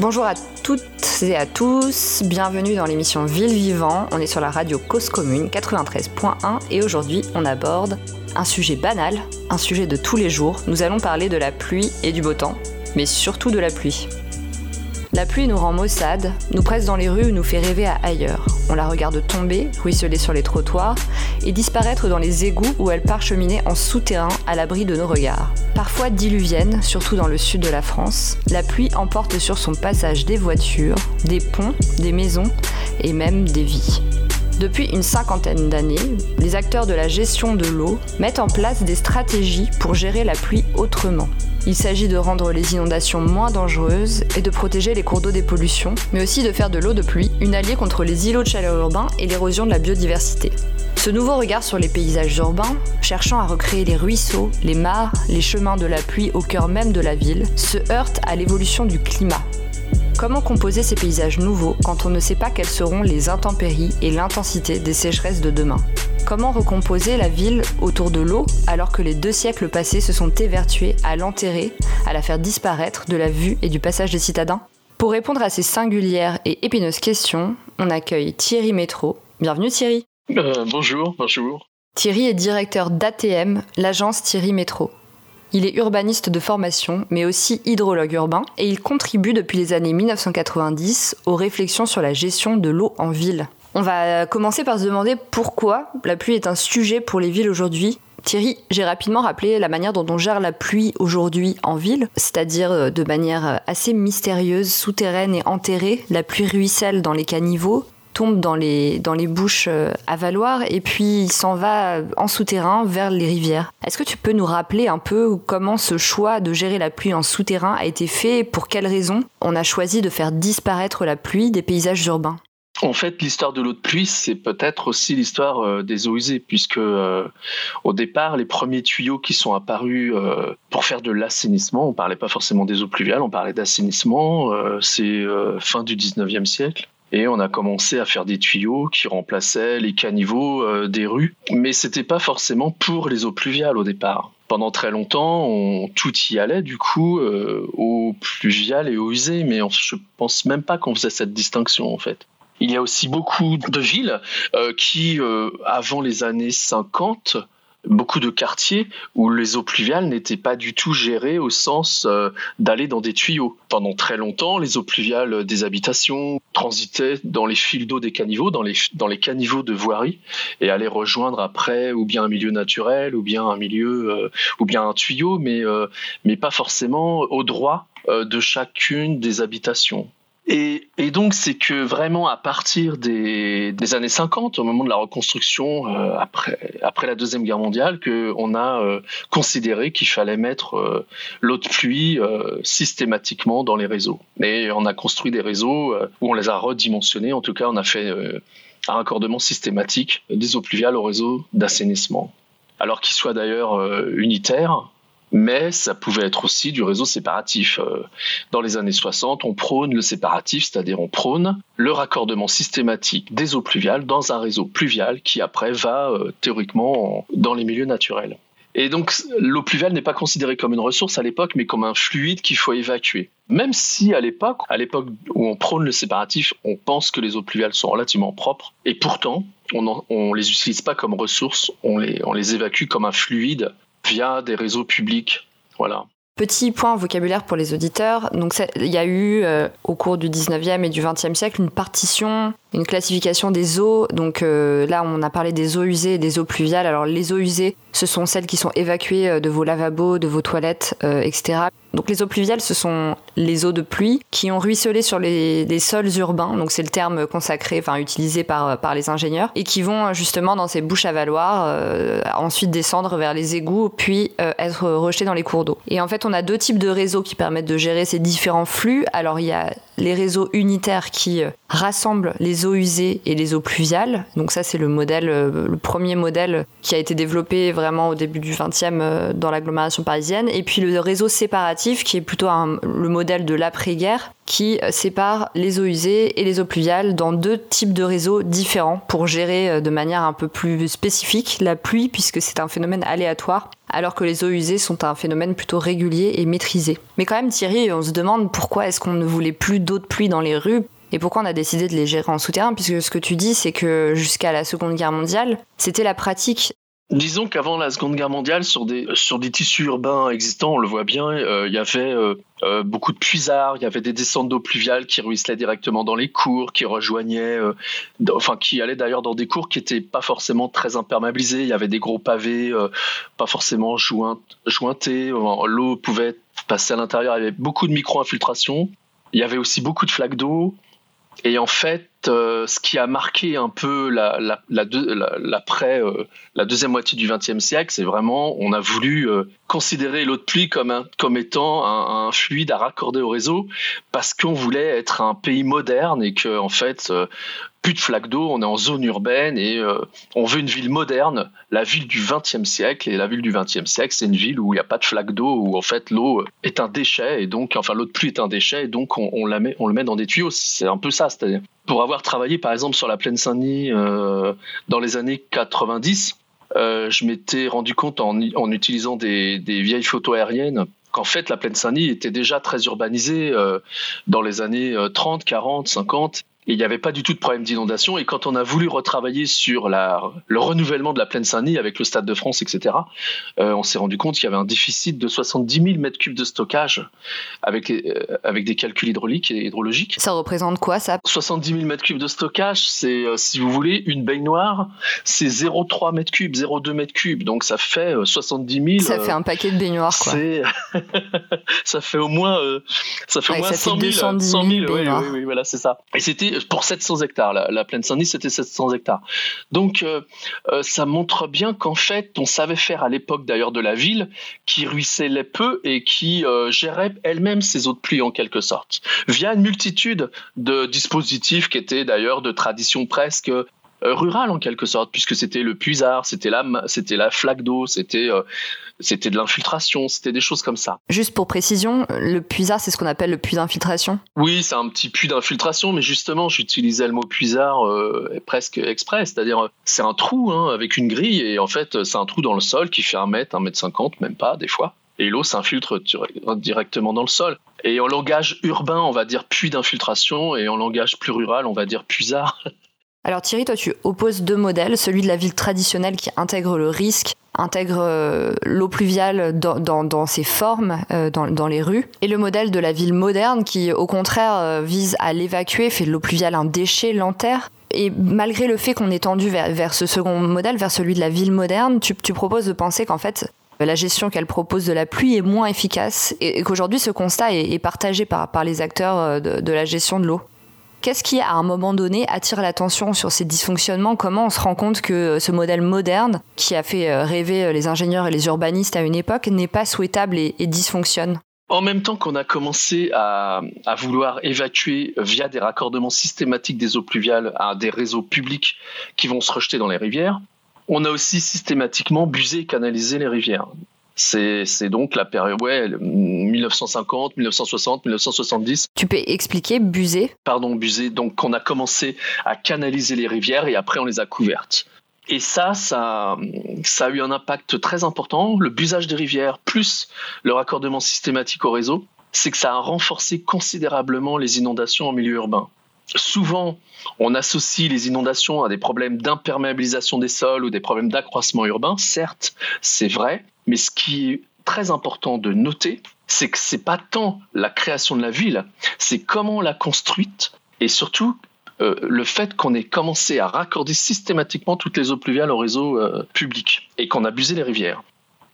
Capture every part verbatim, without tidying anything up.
Bonjour à toutes et à tous, bienvenue dans l'émission Ville Vivant. On est sur la radio Cause Commune quatre-vingt-treize point un et aujourd'hui on aborde un sujet banal, un sujet de tous les jours. Nous allons parler de la pluie et du beau temps, mais surtout de la pluie. La pluie nous rend maussades, nous presse dans les rues, nous fait rêver à ailleurs. On la regarde tomber, ruisseler sur les trottoirs et disparaître dans les égouts où elle part cheminer en souterrain à l'abri de nos regards. Parfois diluvienne, surtout dans le sud de la France, la pluie emporte sur son passage des voitures, des ponts, des maisons et même des vies. Depuis une cinquantaine d'années, les acteurs de la gestion de l'eau mettent en place des stratégies pour gérer la pluie autrement. Il s'agit de rendre les inondations moins dangereuses et de protéger les cours d'eau des pollutions, mais aussi de faire de l'eau de pluie une alliée contre les îlots de chaleur urbains et l'érosion de la biodiversité. Ce nouveau regard sur les paysages urbains, cherchant à recréer les ruisseaux, les mares, les chemins de la pluie au cœur même de la ville, se heurte à l'évolution du climat. Comment composer ces paysages nouveaux quand on ne sait pas quelles seront les intempéries et l'intensité des sécheresses de demain ? Comment recomposer la ville autour de l'eau alors que les deux siècles passés se sont évertués à l'enterrer, à la faire disparaître de la vue et du passage des citadins ? Pour répondre à ces singulières et épineuses questions, on accueille Thierry Maytraud. Bienvenue Thierry. Euh, bonjour, bonjour. Thierry est directeur d'A T M, l'agence Thierry Maytraud. Il est urbaniste de formation, mais aussi hydrologue urbain, et il contribue depuis les années mille neuf cent quatre-vingt-dix aux réflexions sur la gestion de l'eau en ville. On va commencer par se demander pourquoi la pluie est un sujet pour les villes aujourd'hui. Thierry, j'ai rapidement rappelé la manière dont on gère la pluie aujourd'hui en ville, c'est-à-dire de manière assez mystérieuse, souterraine et enterrée. La pluie ruisselle dans les caniveaux, tombe dans les, dans les bouches à valoir et puis il s'en va en souterrain vers les rivières. Est-ce que tu peux nous rappeler un peu comment ce choix de gérer la pluie en souterrain a été fait ? Pour quelles raisons on a choisi de faire disparaître la pluie des paysages urbains ? En fait, l'histoire de l'eau de pluie, c'est peut-être aussi l'histoire euh, des eaux usées, puisque euh, au départ, les premiers tuyaux qui sont apparus euh, pour faire de l'assainissement, on ne parlait pas forcément des eaux pluviales, on parlait d'assainissement, euh, c'est euh, fin du dix-neuvième siècle. Et on a commencé à faire des tuyaux qui remplaçaient les caniveaux euh, des rues. Mais ce n'était pas forcément pour les eaux pluviales au départ. Pendant très longtemps, on, tout y allait du coup euh, aux pluviales et aux usées. Mais on, je ne pense même pas qu'on faisait cette distinction en fait. Il y a aussi beaucoup de villes euh, qui, euh, avant les années cinquante, beaucoup de quartiers où les eaux pluviales n'étaient pas du tout gérées au sens euh, d'aller dans des tuyaux. Pendant très longtemps, les eaux pluviales des habitations transitaient dans les fils d'eau des caniveaux, dans les, dans les caniveaux de voirie, et allaient rejoindre après ou bien un milieu naturel, ou bien un milieu, euh, ou bien un tuyau, mais, euh, mais pas forcément au droit euh, de chacune des habitations. Et, et donc, c'est que vraiment à partir des, des années cinquante, au moment de la reconstruction, euh, après, après la Deuxième Guerre mondiale, qu'on a euh, considéré qu'il fallait mettre euh, l'eau de pluie euh, systématiquement dans les réseaux. Et on a construit des réseaux euh, où on les a redimensionnés. En tout cas, on a fait euh, un raccordement systématique des eaux pluviales au réseau d'assainissement. Alors qu'il soit d'ailleurs euh, unitaire, mais ça pouvait être aussi du réseau séparatif. Dans les années soixante, on prône le séparatif, c'est-à-dire on prône le raccordement systématique des eaux pluviales dans un réseau pluvial qui après va théoriquement dans les milieux naturels. Et donc l'eau pluviale n'est pas considérée comme une ressource à l'époque, mais comme un fluide qu'il faut évacuer. Même si à l'époque, à l'époque où on prône le séparatif, on pense que les eaux pluviales sont relativement propres, et pourtant on ne les utilise pas comme ressources, on les, on les évacue comme un fluide via des réseaux publics, voilà. Petit point vocabulaire pour les auditeurs. Donc, il y a eu, euh, au cours du dix-neuvième et du vingtième siècle, une partition, une classification des eaux. Donc euh, là, on a parlé des eaux usées et des eaux pluviales. Alors, les eaux usées, ce sont celles qui sont évacuées de vos lavabos, de vos toilettes, euh, et cetera. Donc, les eaux pluviales, ce sont les eaux de pluie qui ont ruisselé sur les, les sols urbains. Donc, c'est le terme consacré, enfin, utilisé par, par les ingénieurs. Et qui vont, justement, dans ces bouches à valoir, euh, ensuite descendre vers les égouts, puis euh, être rejetées dans les cours d'eau. Et en fait, on a deux types de réseaux qui permettent de gérer ces différents flux. Alors, il y a les réseaux unitaires qui rassemblent les les eaux usées et les eaux pluviales. Donc ça, c'est le modèle, le premier modèle qui a été développé vraiment au début du vingtième dans l'agglomération parisienne. Et puis le réseau séparatif, qui est plutôt un, le modèle de l'après-guerre, qui sépare les eaux usées et les eaux pluviales dans deux types de réseaux différents pour gérer de manière un peu plus spécifique la pluie, puisque c'est un phénomène aléatoire, alors que les eaux usées sont un phénomène plutôt régulier et maîtrisé. Mais quand même, Thierry, on se demande pourquoi est-ce qu'on ne voulait plus d'eau de pluie dans les rues et pourquoi on a décidé de les gérer en souterrain, puisque ce que tu dis, c'est que jusqu'à la Seconde Guerre mondiale, c'était la pratique. Disons qu'avant la Seconde Guerre mondiale, sur des, sur des tissus urbains existants, on le voit bien, euh, y avait euh, euh, beaucoup de puisards, il y avait des descentes d'eau pluviale qui ruisselaient directement dans les cours, qui rejoignaient, euh, enfin qui allaient d'ailleurs dans des cours qui n'étaient pas forcément très imperméabilisés, il y avait des gros pavés, euh, pas forcément joint, jointés, l'eau pouvait passer à l'intérieur, il y avait beaucoup de micro-infiltrations, il y avait aussi beaucoup de flaques d'eau. Et en fait, euh, ce qui a marqué un peu la, la, la, de, la, l'après, euh, la deuxième moitié du vingtième siècle, c'est vraiment on a voulu euh, considérer l'eau de pluie comme, un, comme étant un, un fluide à raccorder au réseau parce qu'on voulait être un pays moderne et que en fait, euh, plus de flaques d'eau, on est en zone urbaine et euh, on veut une ville moderne, la ville du vingtième siècle. Et la ville du vingtième siècle, c'est une ville où il n'y a pas de flaques d'eau, où en fait l'eau est un déchet, et donc, enfin l'eau de pluie est un déchet, et donc on, on, la met, on le met dans des tuyaux. C'est un peu ça, c'est-à-dire. Pour avoir travaillé par exemple sur la Plaine-Saint-Denis euh, dans les années quatre-vingt-dix, euh, je m'étais rendu compte en, en utilisant des, des vieilles photos aériennes qu'en fait la Plaine-Saint-Denis était déjà très urbanisée euh, dans les années trente, quarante, cinquante. Et il n'y avait pas du tout de problème d'inondation. Et quand on a voulu retravailler sur la, le renouvellement de la Plaine-Saint-Denis avec le Stade de France, et cetera, euh, on s'est rendu compte qu'il y avait un déficit de soixante-dix mille mètres cubes de stockage avec, euh, avec des calculs hydrauliques et hydrologiques. Ça représente quoi, ça ? soixante-dix mille mètres cubes de stockage, c'est, euh, si vous voulez, une baignoire, c'est zéro virgule trois mètres cubes, zéro virgule deux mètres cubes. Donc ça fait euh, soixante-dix mille... Ça euh, fait un paquet de baignoires, quoi. C'est... ça fait au moins, euh, ça fait ouais, au moins ça cent mille, deux cent dix mille, cent mille baignoires. Oui, oui, oui, voilà, c'est ça. Et c'était pour sept cents hectares, la, la Plaine-Saint-Denis, c'était sept cents hectares. Donc, euh, euh, ça montre bien qu'en fait, on savait faire à l'époque d'ailleurs de la ville, qui ruisselait peu et qui euh, gérait elle-même ses eaux de pluie en quelque sorte, via une multitude de dispositifs qui étaient d'ailleurs de tradition presque rural en quelque sorte, puisque c'était le puisard, c'était la, c'était la flaque d'eau, c'était, euh, c'était de l'infiltration, c'était des choses comme ça. Juste pour précision, le puisard, c'est ce qu'on appelle le puits d'infiltration ? Oui, c'est un petit puits d'infiltration, mais justement, j'utilisais le mot puisard euh, presque exprès, c'est-à-dire c'est un trou hein, avec une grille, et en fait, c'est un trou dans le sol qui fait un mètre, un mètre cinquante, même pas, des fois. Et l'eau s'infiltre directement dans le sol. Et en langage urbain, on va dire puits d'infiltration, et en langage plus rural, on va dire puisard. Alors Thierry, toi tu opposes deux modèles, celui de la ville traditionnelle qui intègre le risque, intègre l'eau pluviale dans, dans, dans ses formes, euh, dans, dans les rues, et le modèle de la ville moderne qui au contraire euh, vise à l'évacuer, fait de l'eau pluviale un déchet, l'enterre. Et malgré le fait qu'on est tendu vers, vers ce second modèle, vers celui de la ville moderne, tu, tu proposes de penser qu'en fait la gestion qu'elle propose de la pluie est moins efficace et, et qu'aujourd'hui ce constat est, est partagé par, par les acteurs de, de la gestion de l'eau. Qu'est-ce qui, à un moment donné, attire l'attention sur ces dysfonctionnements ? Comment on se rend compte que ce modèle moderne, qui a fait rêver les ingénieurs et les urbanistes à une époque, n'est pas souhaitable et, et dysfonctionne ? En même temps qu'on a commencé à, à vouloir évacuer via des raccordements systématiques des eaux pluviales à des réseaux publics qui vont se rejeter dans les rivières, on a aussi systématiquement busé et canalisé les rivières. C'est, c'est donc la période ouais, dix-neuf cent cinquante, dix-neuf cent soixante, dix-neuf cent soixante-dix. Tu peux expliquer buser ? Pardon, buser. Donc, on a commencé à canaliser les rivières et après, on les a couvertes. Et ça, ça, ça a eu un impact très important. Le busage des rivières plus le raccordement systématique au réseau, c'est que ça a renforcé considérablement les inondations en milieu urbain. Souvent, on associe les inondations à des problèmes d'imperméabilisation des sols ou des problèmes d'accroissement urbain. Certes, c'est vrai. Mais ce qui est très important de noter, c'est que ce n'est pas tant la création de la ville, c'est comment on l'a construite et surtout euh, le fait qu'on ait commencé à raccorder systématiquement toutes les eaux pluviales au réseau euh, public et qu'on a busé les rivières.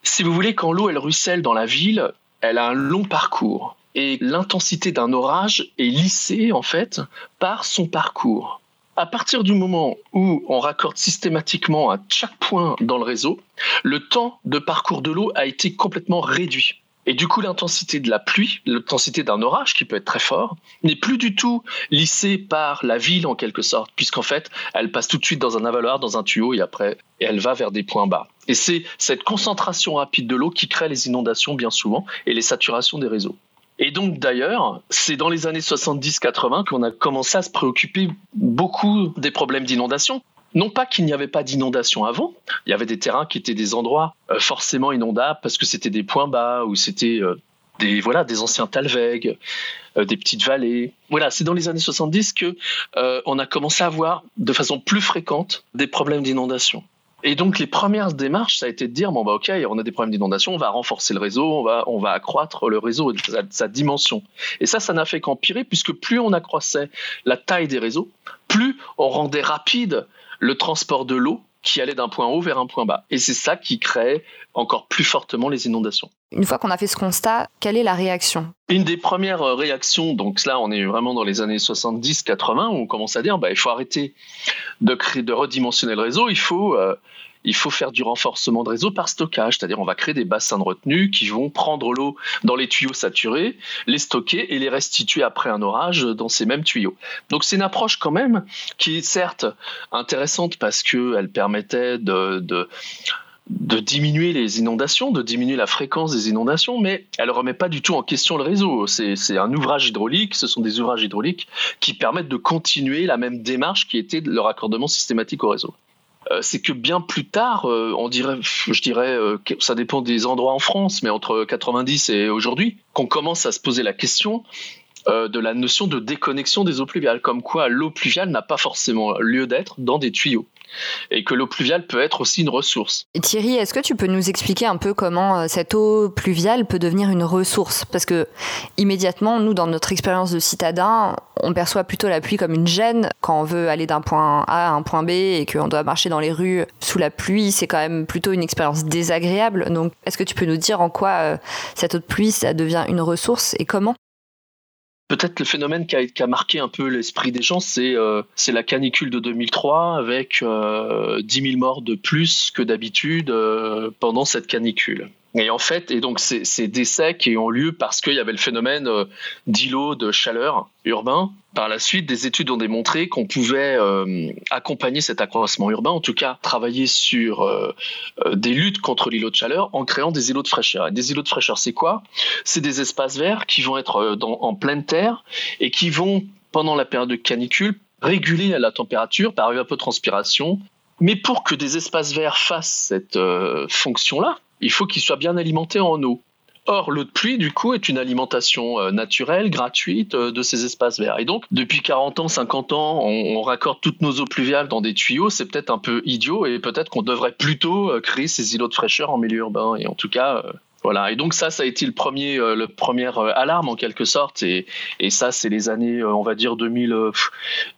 Si vous voulez, quand l'eau elle ruisselle dans la ville, elle a un long parcours et l'intensité d'un orage est lissée en fait par son parcours. À partir du moment où on raccorde systématiquement à chaque point dans le réseau, le temps de parcours de l'eau a été complètement réduit. Et du coup, l'intensité de la pluie, l'intensité d'un orage qui peut être très fort, n'est plus du tout lissée par la ville en quelque sorte, puisqu'en fait, elle passe tout de suite dans un avaloir, dans un tuyau, et après, et elle va vers des points bas. Et c'est cette concentration rapide de l'eau qui crée les inondations bien souvent et les saturations des réseaux. Et donc d'ailleurs, c'est dans les années soixante-dix quatre-vingt qu'on a commencé à se préoccuper beaucoup des problèmes d'inondation. Non pas qu'il n'y avait pas d'inondation avant, il y avait des terrains qui étaient des endroits forcément inondables parce que c'était des points bas ou c'était des, voilà, des anciens talwegs, des petites vallées. Voilà, c'est dans les années soixante-dix que euh, on a commencé à avoir de façon plus fréquente des problèmes d'inondation. Et donc les premières démarches, ça a été de dire bon bah ok, on a des problèmes d'inondation, on va renforcer le réseau, on va on va accroître le réseau, sa, sa dimension. Et ça, ça n'a fait qu'empirer puisque plus on accroissait la taille des réseaux, plus on rendait rapide le transport de l'eau qui allait d'un point haut vers un point bas. Et c'est ça qui crée encore plus fortement les inondations. Une fois qu'on a fait ce constat, quelle est la réaction ? Une des premières réactions, donc là on est vraiment dans les années soixante-dix quatre-vingt, où on commence à dire bah, il faut arrêter de, créer, de redimensionner le réseau, il faut, euh, il faut faire du renforcement de réseau par stockage, c'est-à-dire on va créer des bassins de retenue qui vont prendre l'eau dans les tuyaux saturés, les stocker et les restituer après un orage dans ces mêmes tuyaux. Donc c'est une approche quand même qui est certes intéressante parce qu'elle permettait de... de de diminuer les inondations, de diminuer la fréquence des inondations, mais elle ne remet pas du tout en question le réseau. C'est, c'est un ouvrage hydraulique, ce sont des ouvrages hydrauliques qui permettent de continuer la même démarche qui était le raccordement systématique au réseau. Euh, c'est que bien plus tard, euh, on dirait, je dirais, euh, ça dépend des endroits en France, mais entre quatre-vingt-dix et aujourd'hui, qu'on commence à se poser la question euh, de la notion de déconnexion des eaux pluviales, comme quoi l'eau pluviale n'a pas forcément lieu d'être dans des tuyaux. Et que l'eau pluviale peut être aussi une ressource. Thierry, est-ce que tu peux nous expliquer un peu comment cette eau pluviale peut devenir une ressource ? Parce que immédiatement, nous, dans notre expérience de citadin, on perçoit plutôt la pluie comme une gêne. Quand on veut aller d'un point A à un point B et qu'on doit marcher dans les rues sous la pluie, c'est quand même plutôt une expérience désagréable. Donc, est-ce que tu peux nous dire en quoi euh, cette eau de pluie, ça devient une ressource et comment ? Peut-être le phénomène qui a, qui a marqué un peu l'esprit des gens, c'est, euh, c'est la canicule de deux mille trois avec euh, dix mille morts de plus que d'habitude euh, pendant cette canicule. Et en fait, et donc ces, ces décès qui ont lieu parce qu'il y avait le phénomène euh, d'îlots de chaleur urbain. Par la suite, des études ont démontré qu'on pouvait euh, accompagner cet accroissement urbain, en tout cas travailler sur euh, des luttes contre l'îlot de chaleur en créant des îlots de fraîcheur. Et des îlots de fraîcheur, c'est quoi ? C'est des espaces verts qui vont être dans, en pleine terre et qui vont, pendant la période de canicule, réguler la température par évapotranspiration. Mais pour que des espaces verts fassent cette euh, fonction-là, il faut qu'ils soient bien alimentés en eau. Or, l'eau de pluie, du coup, est une alimentation naturelle, gratuite, de ces espaces verts. Et donc, depuis quarante ans, cinquante ans, on, on raccorde toutes nos eaux pluviales dans des tuyaux. C'est peut-être un peu idiot et peut-être qu'on devrait plutôt créer ces îlots de fraîcheur en milieu urbain. Et en tout cas, euh, voilà. Et donc ça, ça a été le premier, euh, le première alarme, en quelque sorte. Et, et ça, c'est les années, on va dire, deux mille,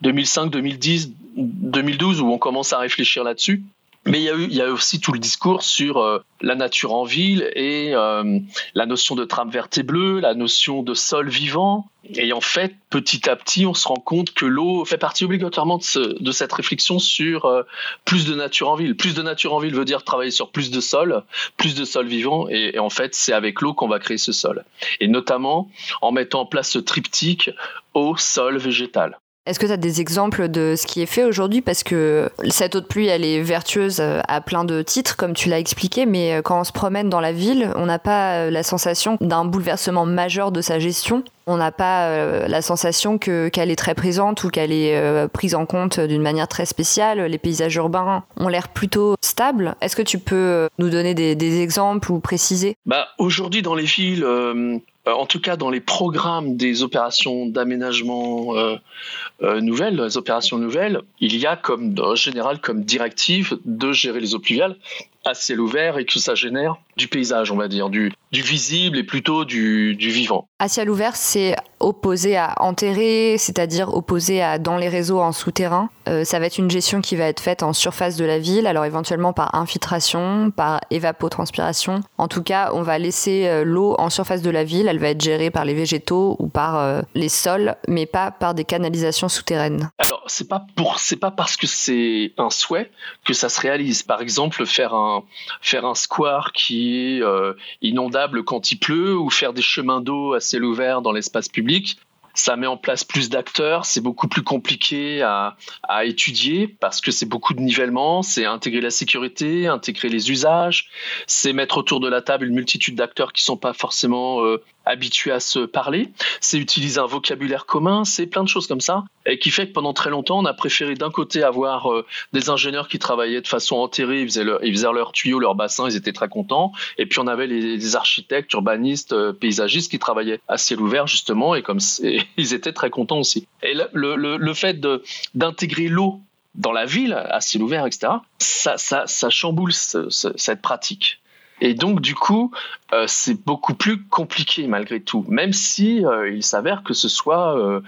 deux mille cinq, deux mille dix, deux mille douze, où on commence à réfléchir là-dessus. Mais il y a eu, il y a eu aussi tout le discours sur euh, la nature en ville et euh, la notion de trame verte et bleue, la notion de sol vivant. Et en fait, petit à petit, on se rend compte que l'eau fait partie obligatoirement de, ce, de cette réflexion sur euh, plus de nature en ville. Plus de nature en ville veut dire travailler sur plus de sol, plus de sol vivant. Et, et en fait, c'est avec l'eau qu'on va créer ce sol. Et notamment en mettant en place ce triptyque eau, sol, végétal. Est-ce que tu as des exemples de ce qui est fait aujourd'hui ? Parce que cette eau de pluie, elle est vertueuse à plein de titres, comme tu l'as expliqué, mais quand on se promène dans la ville, on n'a pas la sensation d'un bouleversement majeur de sa gestion. On n'a pas la sensation que, qu'elle est très présente ou qu'elle est prise en compte d'une manière très spéciale. Les paysages urbains ont l'air plutôt stables. Est-ce que tu peux nous donner des, des exemples ou préciser ? Bah, aujourd'hui, dans les villes... Euh... En tout cas, dans les programmes des opérations d'aménagement euh, euh, nouvelles, les opérations nouvelles, il y a comme, en général comme directive de gérer les eaux pluviales à ciel ouvert et que ça génère du paysage, on va dire, du, du visible et plutôt du, du vivant. À ciel ouvert, c'est opposé à enterrer, c'est-à-dire opposé à dans les réseaux en souterrain. Euh, ça va être une gestion qui va être faite en surface de la ville, alors éventuellement par infiltration, par évapotranspiration. En tout cas, on va laisser l'eau en surface de la ville, elle va être gérée par les végétaux ou par euh, les sols, mais pas par des canalisations souterraines. Alors, c'est pas pour, c'est pas parce que c'est un souhait que ça se réalise. Par exemple, faire un, faire un square qui est euh, inondable cyclable quand il pleut ou faire des chemins d'eau à ciel ouvert dans l'espace public. Ça met en place plus d'acteurs, c'est beaucoup plus compliqué à, à étudier parce que c'est beaucoup de nivellement, c'est intégrer la sécurité, intégrer les usages, c'est mettre autour de la table une multitude d'acteurs qui ne sont pas forcément euh, habitués à se parler, c'est utiliser un vocabulaire commun, c'est plein de choses comme ça et qui fait que pendant très longtemps, on a préféré d'un côté avoir euh, des ingénieurs qui travaillaient de façon enterrée, ils faisaient leur, ils faisaient leurs tuyaux, leurs bassins, ils étaient très contents et puis on avait les, les architectes, urbanistes, euh, paysagistes qui travaillaient à ciel ouvert justement et comme c'est ils étaient très contents aussi. Et le, le, le fait de, d'intégrer l'eau dans la ville, à ciel ouvert, et cetera, ça, ça, ça chamboule ce, ce, cette pratique. Et donc, du coup, euh, c'est beaucoup plus compliqué malgré tout, même si euh, il s'avère que ce soit euh,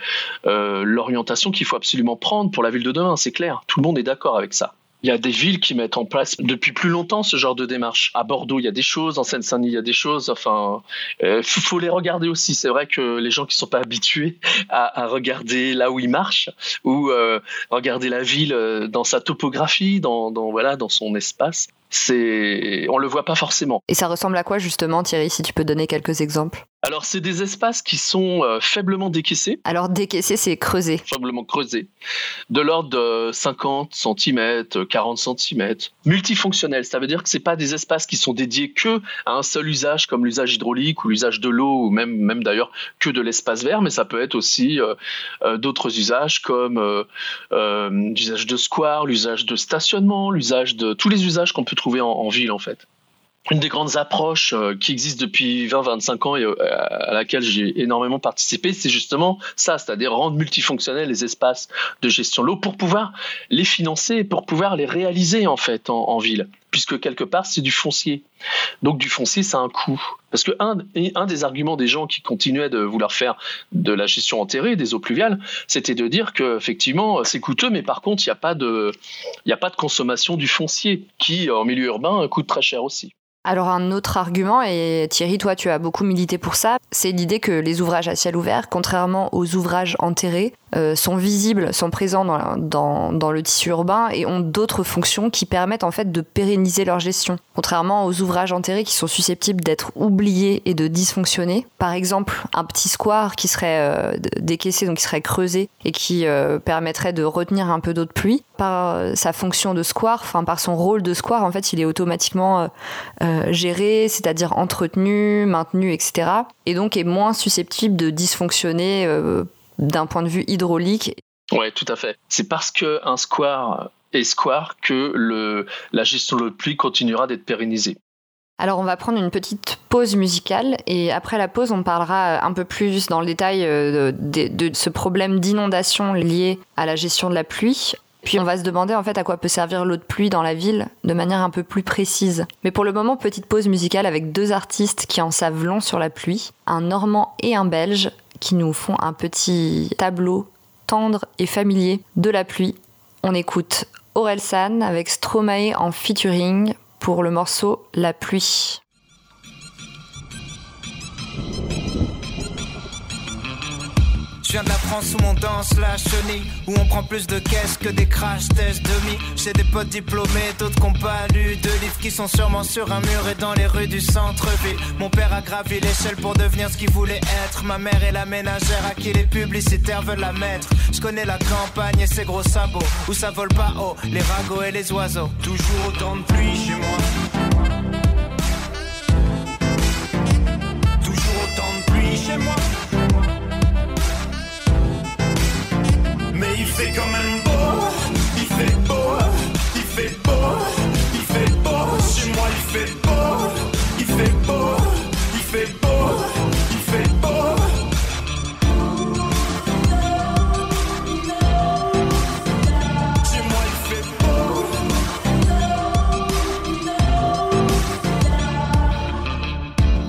euh, l'orientation qu'il faut absolument prendre pour la ville de demain, c'est clair. Tout le monde est d'accord avec ça. Il y a des villes qui mettent en place depuis plus longtemps ce genre de démarche. À Bordeaux, il y a des choses. En Seine-Saint-Denis, il y a des choses. Enfin, euh, faut les regarder aussi. C'est vrai que les gens qui ne sont pas habitués à, à regarder là où ils marchent ou euh, regarder la ville dans sa topographie, dans, dans, voilà, dans son espace, c'est... on ne le voit pas forcément. Et ça ressemble à quoi justement, Thierry, si tu peux donner quelques exemples ? Alors, c'est des espaces qui sont euh, faiblement décaissés. Alors, décaissés, c'est creusé. Faiblement creusé. De l'ordre de cinquante centimètres, quarante centimètres. Multifonctionnels, ça veut dire que ce n'est pas des espaces qui sont dédiés que à un seul usage, comme l'usage hydraulique ou l'usage de l'eau, ou même, même d'ailleurs que de l'espace vert, mais ça peut être aussi euh, euh, d'autres usages comme euh, euh, l'usage de square, l'usage de stationnement, l'usage de... tous les usages qu'on peut trouver en, en ville, en fait. Une des grandes approches qui existe depuis vingt à vingt-cinq ans et à laquelle j'ai énormément participé, c'est justement ça, c'est-à-dire rendre multifonctionnels les espaces de gestion de l'eau pour pouvoir les financer et pour pouvoir les réaliser en fait en, en ville, puisque quelque part c'est du foncier. Donc du foncier, ça a un coût. Parce que un, un des arguments des gens qui continuaient de vouloir faire de la gestion enterrée des eaux pluviales, c'était de dire qu'effectivement, c'est coûteux, mais par contre, il n'y a pas de, il n'y a pas de consommation du foncier qui, en milieu urbain, coûte très cher aussi. Alors un autre argument, et Thierry, toi tu as beaucoup milité pour ça, c'est l'idée que les ouvrages à ciel ouvert, contrairement aux ouvrages enterrés, euh, sont visibles, sont présents dans, dans, dans le tissu urbain et ont d'autres fonctions qui permettent en fait de pérenniser leur gestion. Contrairement aux ouvrages enterrés qui sont susceptibles d'être oubliés et de dysfonctionner, par exemple un petit square qui serait euh, décaissé, donc qui serait creusé et qui euh, permettrait de retenir un peu d'eau de pluie, par euh, sa fonction de square, enfin par son rôle de square, en fait il est automatiquement... Euh, euh, géré, c'est-à-dire entretenu, maintenu, et cetera. Et donc est moins susceptible de dysfonctionner euh, d'un point de vue hydraulique. Oui, tout à fait. C'est parce qu'un square est square que le, la gestion de l'eau de pluie continuera d'être pérennisée. Alors on va prendre une petite pause musicale et après la pause on parlera un peu plus dans le détail de, de, de ce problème d'inondation lié à la gestion de la pluie. Puis on va se demander en fait à quoi peut servir l'eau de pluie dans la ville de manière un peu plus précise. Mais pour le moment, petite pause musicale avec deux artistes qui en savent long sur la pluie, un Normand et un Belge, qui nous font un petit tableau tendre et familier de la pluie. On écoute Orelsan avec Stromae en featuring pour le morceau La pluie. Je viens de la France où on danse la chenille, où on prend plus de caisses que des crash tests demi. J'ai des potes diplômés, d'autres qui n'ont pas lu de livres, qui sont sûrement sur un mur et dans les rues du centre-ville. Mon père a gravi l'échelle pour devenir ce qu'il voulait être. Ma mère est la ménagère à qui les publicitaires veulent la mettre. Je connais la campagne et ses gros sabots, où ça vole pas haut, les ragots et les oiseaux. Toujours autant de pluie chez moi. Toujours autant de pluie chez moi. Il fait quand même beau, il fait beau, il fait beau, il fait beau, chez moi il fait beau, il fait beau, il fait beau, il fait beau. Chez moi il fait beau.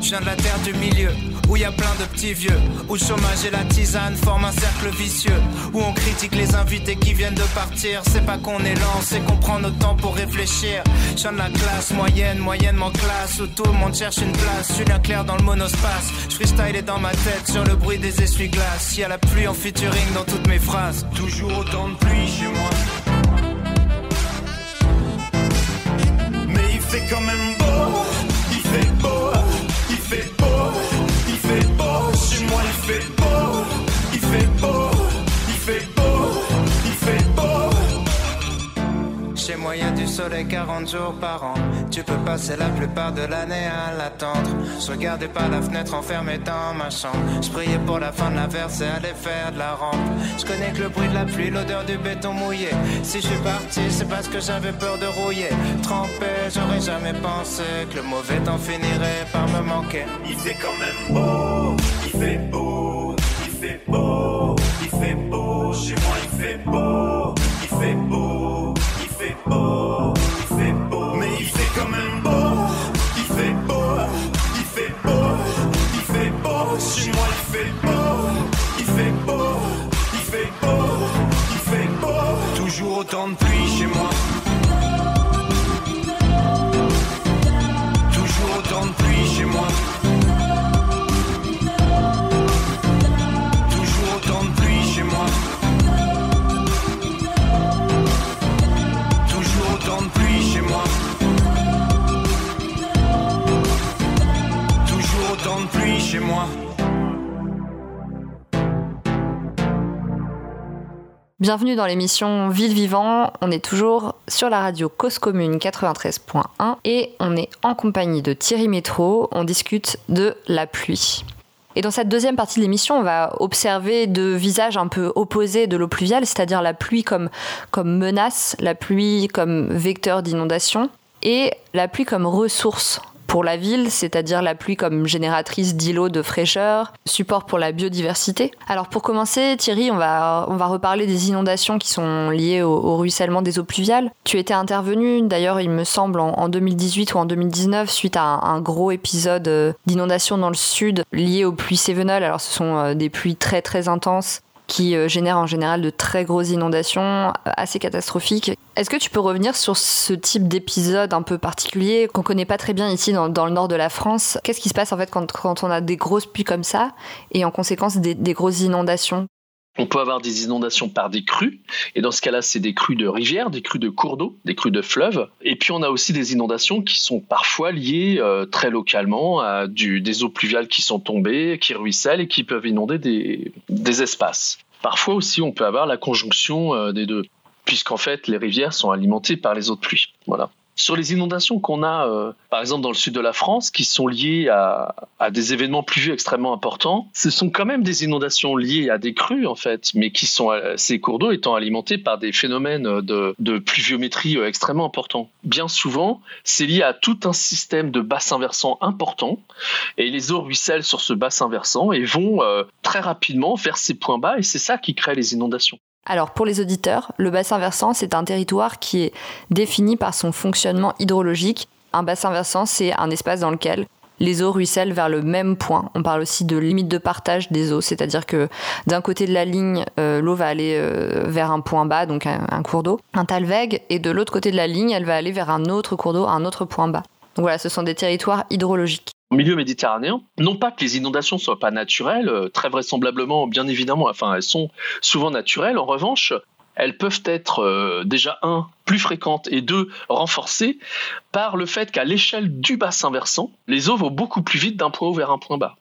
Je viens de la terre du milieu, où y'a plein de petits vieux, où le chômage et la tisane forment un cercle vicieux, où on critique les invités qui viennent de partir. C'est pas qu'on est lent, c'est qu'on prend notre temps pour réfléchir. Je viens de la classe moyenne, moyennement classe, où tout le monde cherche une place, une lumière claire dans le monospace. Je freestyle dans ma tête sur le bruit des essuie-glaces. Y'a la pluie en featuring dans toutes mes phrases. Toujours autant de pluie chez moi. Mais il fait quand même beau, il fait beau, il fait marché moyen du soleil quarante jours par an. Tu peux passer la plupart de l'année à l'attendre. Je regardais par la fenêtre enfermé dans ma chambre. Je priais pour la fin de l'averse et allais faire de la rampe. Je connais que le bruit de la pluie, l'odeur du béton mouillé. Si je suis parti, c'est parce que j'avais peur de rouiller. Trempé, j'aurais jamais pensé que le mauvais temps finirait par me manquer. Il fait quand même beau, il fait beau, il fait beau, il fait beau, chez moi il fait beau, il fait beau, il fait beau, il fait beau, mais il fait quand même beau, il fait beau, il fait beau, il fait beau, chez moi il fait beau, il fait beau, il fait beau, il fait beau, toujours autant de pluie chez moi, toujours autant de pluie chez moi. Chez moi. Bienvenue dans l'émission Ville Vivant. On est toujours sur la radio Cause Commune quatre-vingt-treize point un et on est en compagnie de Thierry Maytraud. On discute de la pluie. Et dans cette deuxième partie de l'émission, on va observer deux visages un peu opposés de l'eau pluviale, c'est-à-dire la pluie comme, comme menace, la pluie comme vecteur d'inondation et la pluie comme ressource pour la ville, c'est-à-dire la pluie comme génératrice d'îlots de fraîcheur, support pour la biodiversité. Alors pour commencer, Thierry, on va, on va reparler des inondations qui sont liées au, au ruissellement des eaux pluviales. Tu étais intervenu, d'ailleurs il me semble, en, en deux mille dix-huit ou en deux mille dix-neuf, suite à un, un gros épisode d'inondation dans le sud lié aux pluies sévenales. Alors ce sont des pluies très très intenses qui génèrent en général de très grosses inondations assez catastrophiques. Est-ce que tu peux revenir sur ce type d'épisode un peu particulier qu'on ne connaît pas très bien ici dans, dans le nord de la France? Qu'est-ce qui se passe en fait quand, quand on a des grosses pluies comme ça et en conséquence des, des grosses inondations? On peut avoir des inondations par des crues, et dans ce cas-là, c'est des crues de rivières, des crues de cours d'eau, des crues de fleuves. Et puis, on a aussi des inondations qui sont parfois liées euh, très localement à du, des eaux pluviales qui sont tombées, qui ruissellent et qui peuvent inonder des, des espaces. Parfois aussi, on peut avoir la conjonction euh, des deux, puisqu'en fait, les rivières sont alimentées par les eaux de pluie. Voilà. Sur les inondations qu'on a, euh, par exemple, dans le sud de la France, qui sont liées à, à des événements pluvieux extrêmement importants, ce sont quand même des inondations liées à des crues, en fait, mais qui sont, ces cours d'eau étant alimentés par des phénomènes de, de pluviométrie extrêmement importants. Bien souvent, c'est lié à tout un système de bassins versants importants, et les eaux ruissellent sur ce bassin versant et vont euh, très rapidement vers ces points bas, et c'est ça qui crée les inondations. Alors pour les auditeurs, le bassin versant, c'est un territoire qui est défini par son fonctionnement hydrologique. Un bassin versant, c'est un espace dans lequel les eaux ruissellent vers le même point. On parle aussi de limite de partage des eaux, c'est-à-dire que d'un côté de la ligne, euh, l'eau va aller euh, vers un point bas, donc un, un cours d'eau, un talweg, et de l'autre côté de la ligne, elle va aller vers un autre cours d'eau, un autre point bas. Donc voilà, ce sont des territoires hydrologiques. Au milieu méditerranéen, non pas que les inondations ne soient pas naturelles, très vraisemblablement, bien évidemment, enfin, elles sont souvent naturelles. En revanche, elles peuvent être euh, déjà, un, plus fréquentes et deux, renforcées par le fait qu'à l'échelle du bassin versant, les eaux vont beaucoup plus vite d'un point haut vers un point bas.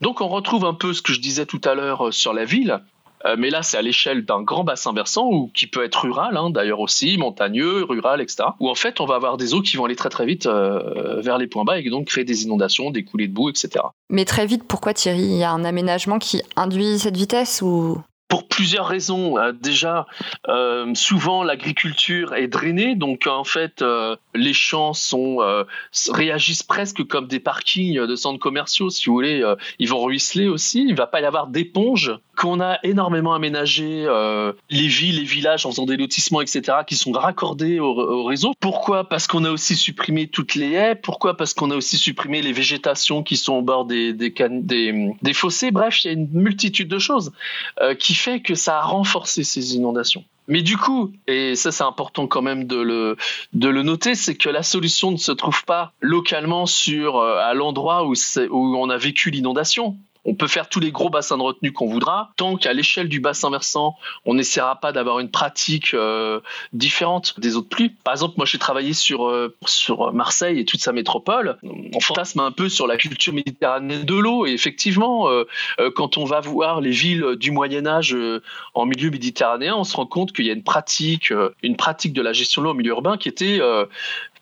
Donc on retrouve un peu ce que je disais tout à l'heure sur la ville, euh, mais là c'est à l'échelle d'un grand bassin versant ou qui peut être rural, hein, d'ailleurs aussi, montagneux, rural, et cetera. Où en fait on va avoir des eaux qui vont aller très très vite euh, vers les points bas et donc créer des inondations, des coulées de boue, et cetera. Mais très vite, pourquoi Thierry? Il y a un aménagement qui induit cette vitesse ou... Pour plusieurs raisons. Déjà, euh, souvent l'agriculture est drainée, donc en fait euh, les champs sont, euh, réagissent presque comme des parkings de centres commerciaux, si vous voulez. Euh, ils vont ruisseler aussi, il ne va pas y avoir d'éponge. Qu'on a énormément aménagé euh, les villes, les villages en faisant des lotissements, et cetera, qui sont raccordés au, au réseau. Pourquoi? Parce qu'on a aussi supprimé toutes les haies. Pourquoi? Parce qu'on a aussi supprimé les végétations qui sont au bord des, des, can- des, des fossés. Bref, il y a une multitude de choses euh, qui fait que ça a renforcé ces inondations. Mais du coup, et ça c'est important quand même de le, de le noter, c'est que la solution ne se trouve pas localement sur, euh, à l'endroit où, c'est, où on a vécu l'inondation. On peut faire tous les gros bassins de retenue qu'on voudra. Tant qu'à l'échelle du bassin versant, on n'essaiera pas d'avoir une pratique euh, différente des autres pluies. Par exemple, moi, j'ai travaillé sur, euh, sur Marseille et toute sa métropole. On fantasme un peu sur la culture méditerranéenne de l'eau. Et effectivement, euh, euh, quand on va voir les villes du Moyen-Âge euh, en milieu méditerranéen, on se rend compte qu'il y a une pratique, euh, une pratique de la gestion de l'eau en milieu urbain qui était, euh,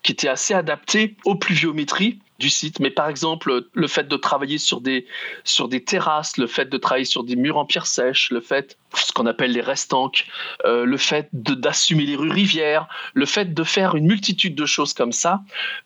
qui était assez adaptée aux pluviométries du site. Mais par exemple, le fait de travailler sur des, sur des terrasses, le fait de travailler sur des murs en pierre sèche, le fait, ce qu'on appelle les restanques, euh, le fait de, d'assumer les rues rivières, le fait de faire une multitude de choses comme ça,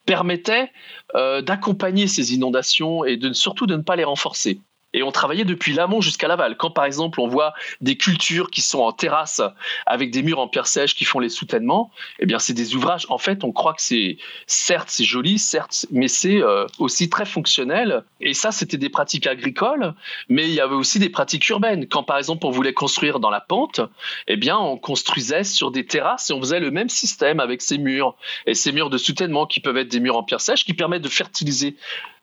permettait euh, d'accompagner ces inondations et de, surtout de ne pas les renforcer. Et on travaillait depuis l'amont jusqu'à l'aval. Quand, par exemple, on voit des cultures qui sont en terrasse avec des murs en pierre sèche qui font les soutènements, eh bien, c'est des ouvrages. En fait, on croit que c'est, certes, c'est joli, certes, mais c'est euh, aussi très fonctionnel. Et ça, c'était des pratiques agricoles, mais il y avait aussi des pratiques urbaines. Quand, par exemple, on voulait construire dans la pente, eh bien, on construisait sur des terrasses et on faisait le même système avec ces murs. Et ces murs de soutènement qui peuvent être des murs en pierre sèche qui permettent de fertiliser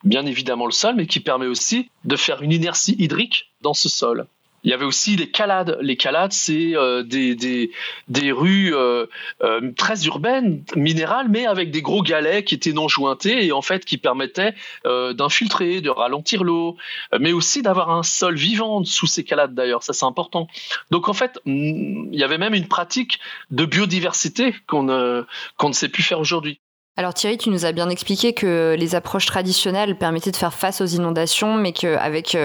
bien évidemment le sol, mais qui permet aussi de faire une inertie hydrique dans ce sol. Il y avait aussi les calades. Les calades, c'est euh, des, des, des rues euh, euh, très urbaines, minérales, mais avec des gros galets qui étaient non jointés et en fait qui permettaient euh, d'infiltrer, de ralentir l'eau, mais aussi d'avoir un sol vivant sous ces calades d'ailleurs, ça c'est important. Donc en fait, il y avait même une pratique de biodiversité qu'on, euh, qu'on ne sait plus faire aujourd'hui. Alors Thierry, tu nous as bien expliqué que les approches traditionnelles permettaient de faire face aux inondations, mais qu'avec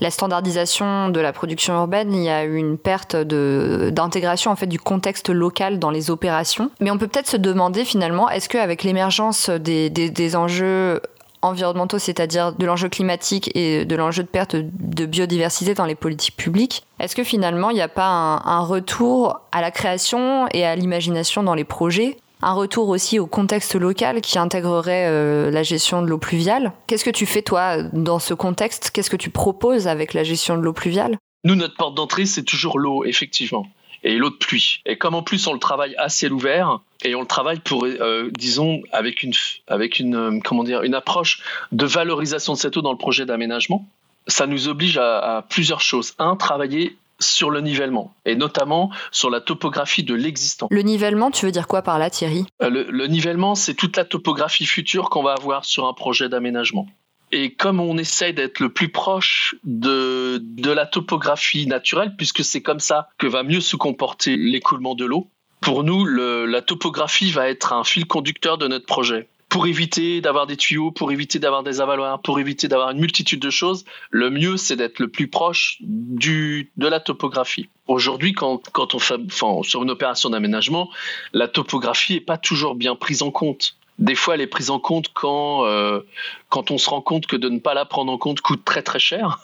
la standardisation de la production urbaine, il y a eu une perte de, d'intégration en fait, du contexte local dans les opérations. Mais on peut peut-être se demander finalement, est-ce qu'avec l'émergence des, des, des enjeux environnementaux, c'est-à-dire de l'enjeu climatique et de l'enjeu de perte de biodiversité dans les politiques publiques, est-ce que finalement il n'y a pas un, un retour à la création et à l'imagination dans les projets ? Un retour aussi au contexte local qui intégrerait euh, la gestion de l'eau pluviale. Qu'est-ce que tu fais, toi, dans ce contexte ? Qu'est-ce que tu proposes avec la gestion de l'eau pluviale ? Nous, notre porte d'entrée, c'est toujours l'eau, effectivement, et l'eau de pluie. Et comme en plus, on le travaille à ciel ouvert, et on le travaille pour, euh, disons, avec, une, avec une, euh, comment dire, une approche de valorisation de cette eau dans le projet d'aménagement, ça nous oblige à, à plusieurs choses. Un, travailler sur le nivellement, et notamment sur la topographie de l'existant. Le nivellement, tu veux dire quoi par là, Thierry ? le, le nivellement, c'est toute la topographie future qu'on va avoir sur un projet d'aménagement. Et comme on essaie d'être le plus proche de, de la topographie naturelle, puisque c'est comme ça que va mieux se comporter l'écoulement de l'eau, pour nous, le, la topographie va être un fil conducteur de notre projet. Pour éviter d'avoir des tuyaux, pour éviter d'avoir des avaloirs, pour éviter d'avoir une multitude de choses, le mieux, c'est d'être le plus proche du, de la topographie. Aujourd'hui, quand, quand on fait, enfin, sur une opération d'aménagement, la topographie n'est pas toujours bien prise en compte. Des fois, elle est prise en compte quand, euh, quand on se rend compte que de ne pas la prendre en compte coûte très très cher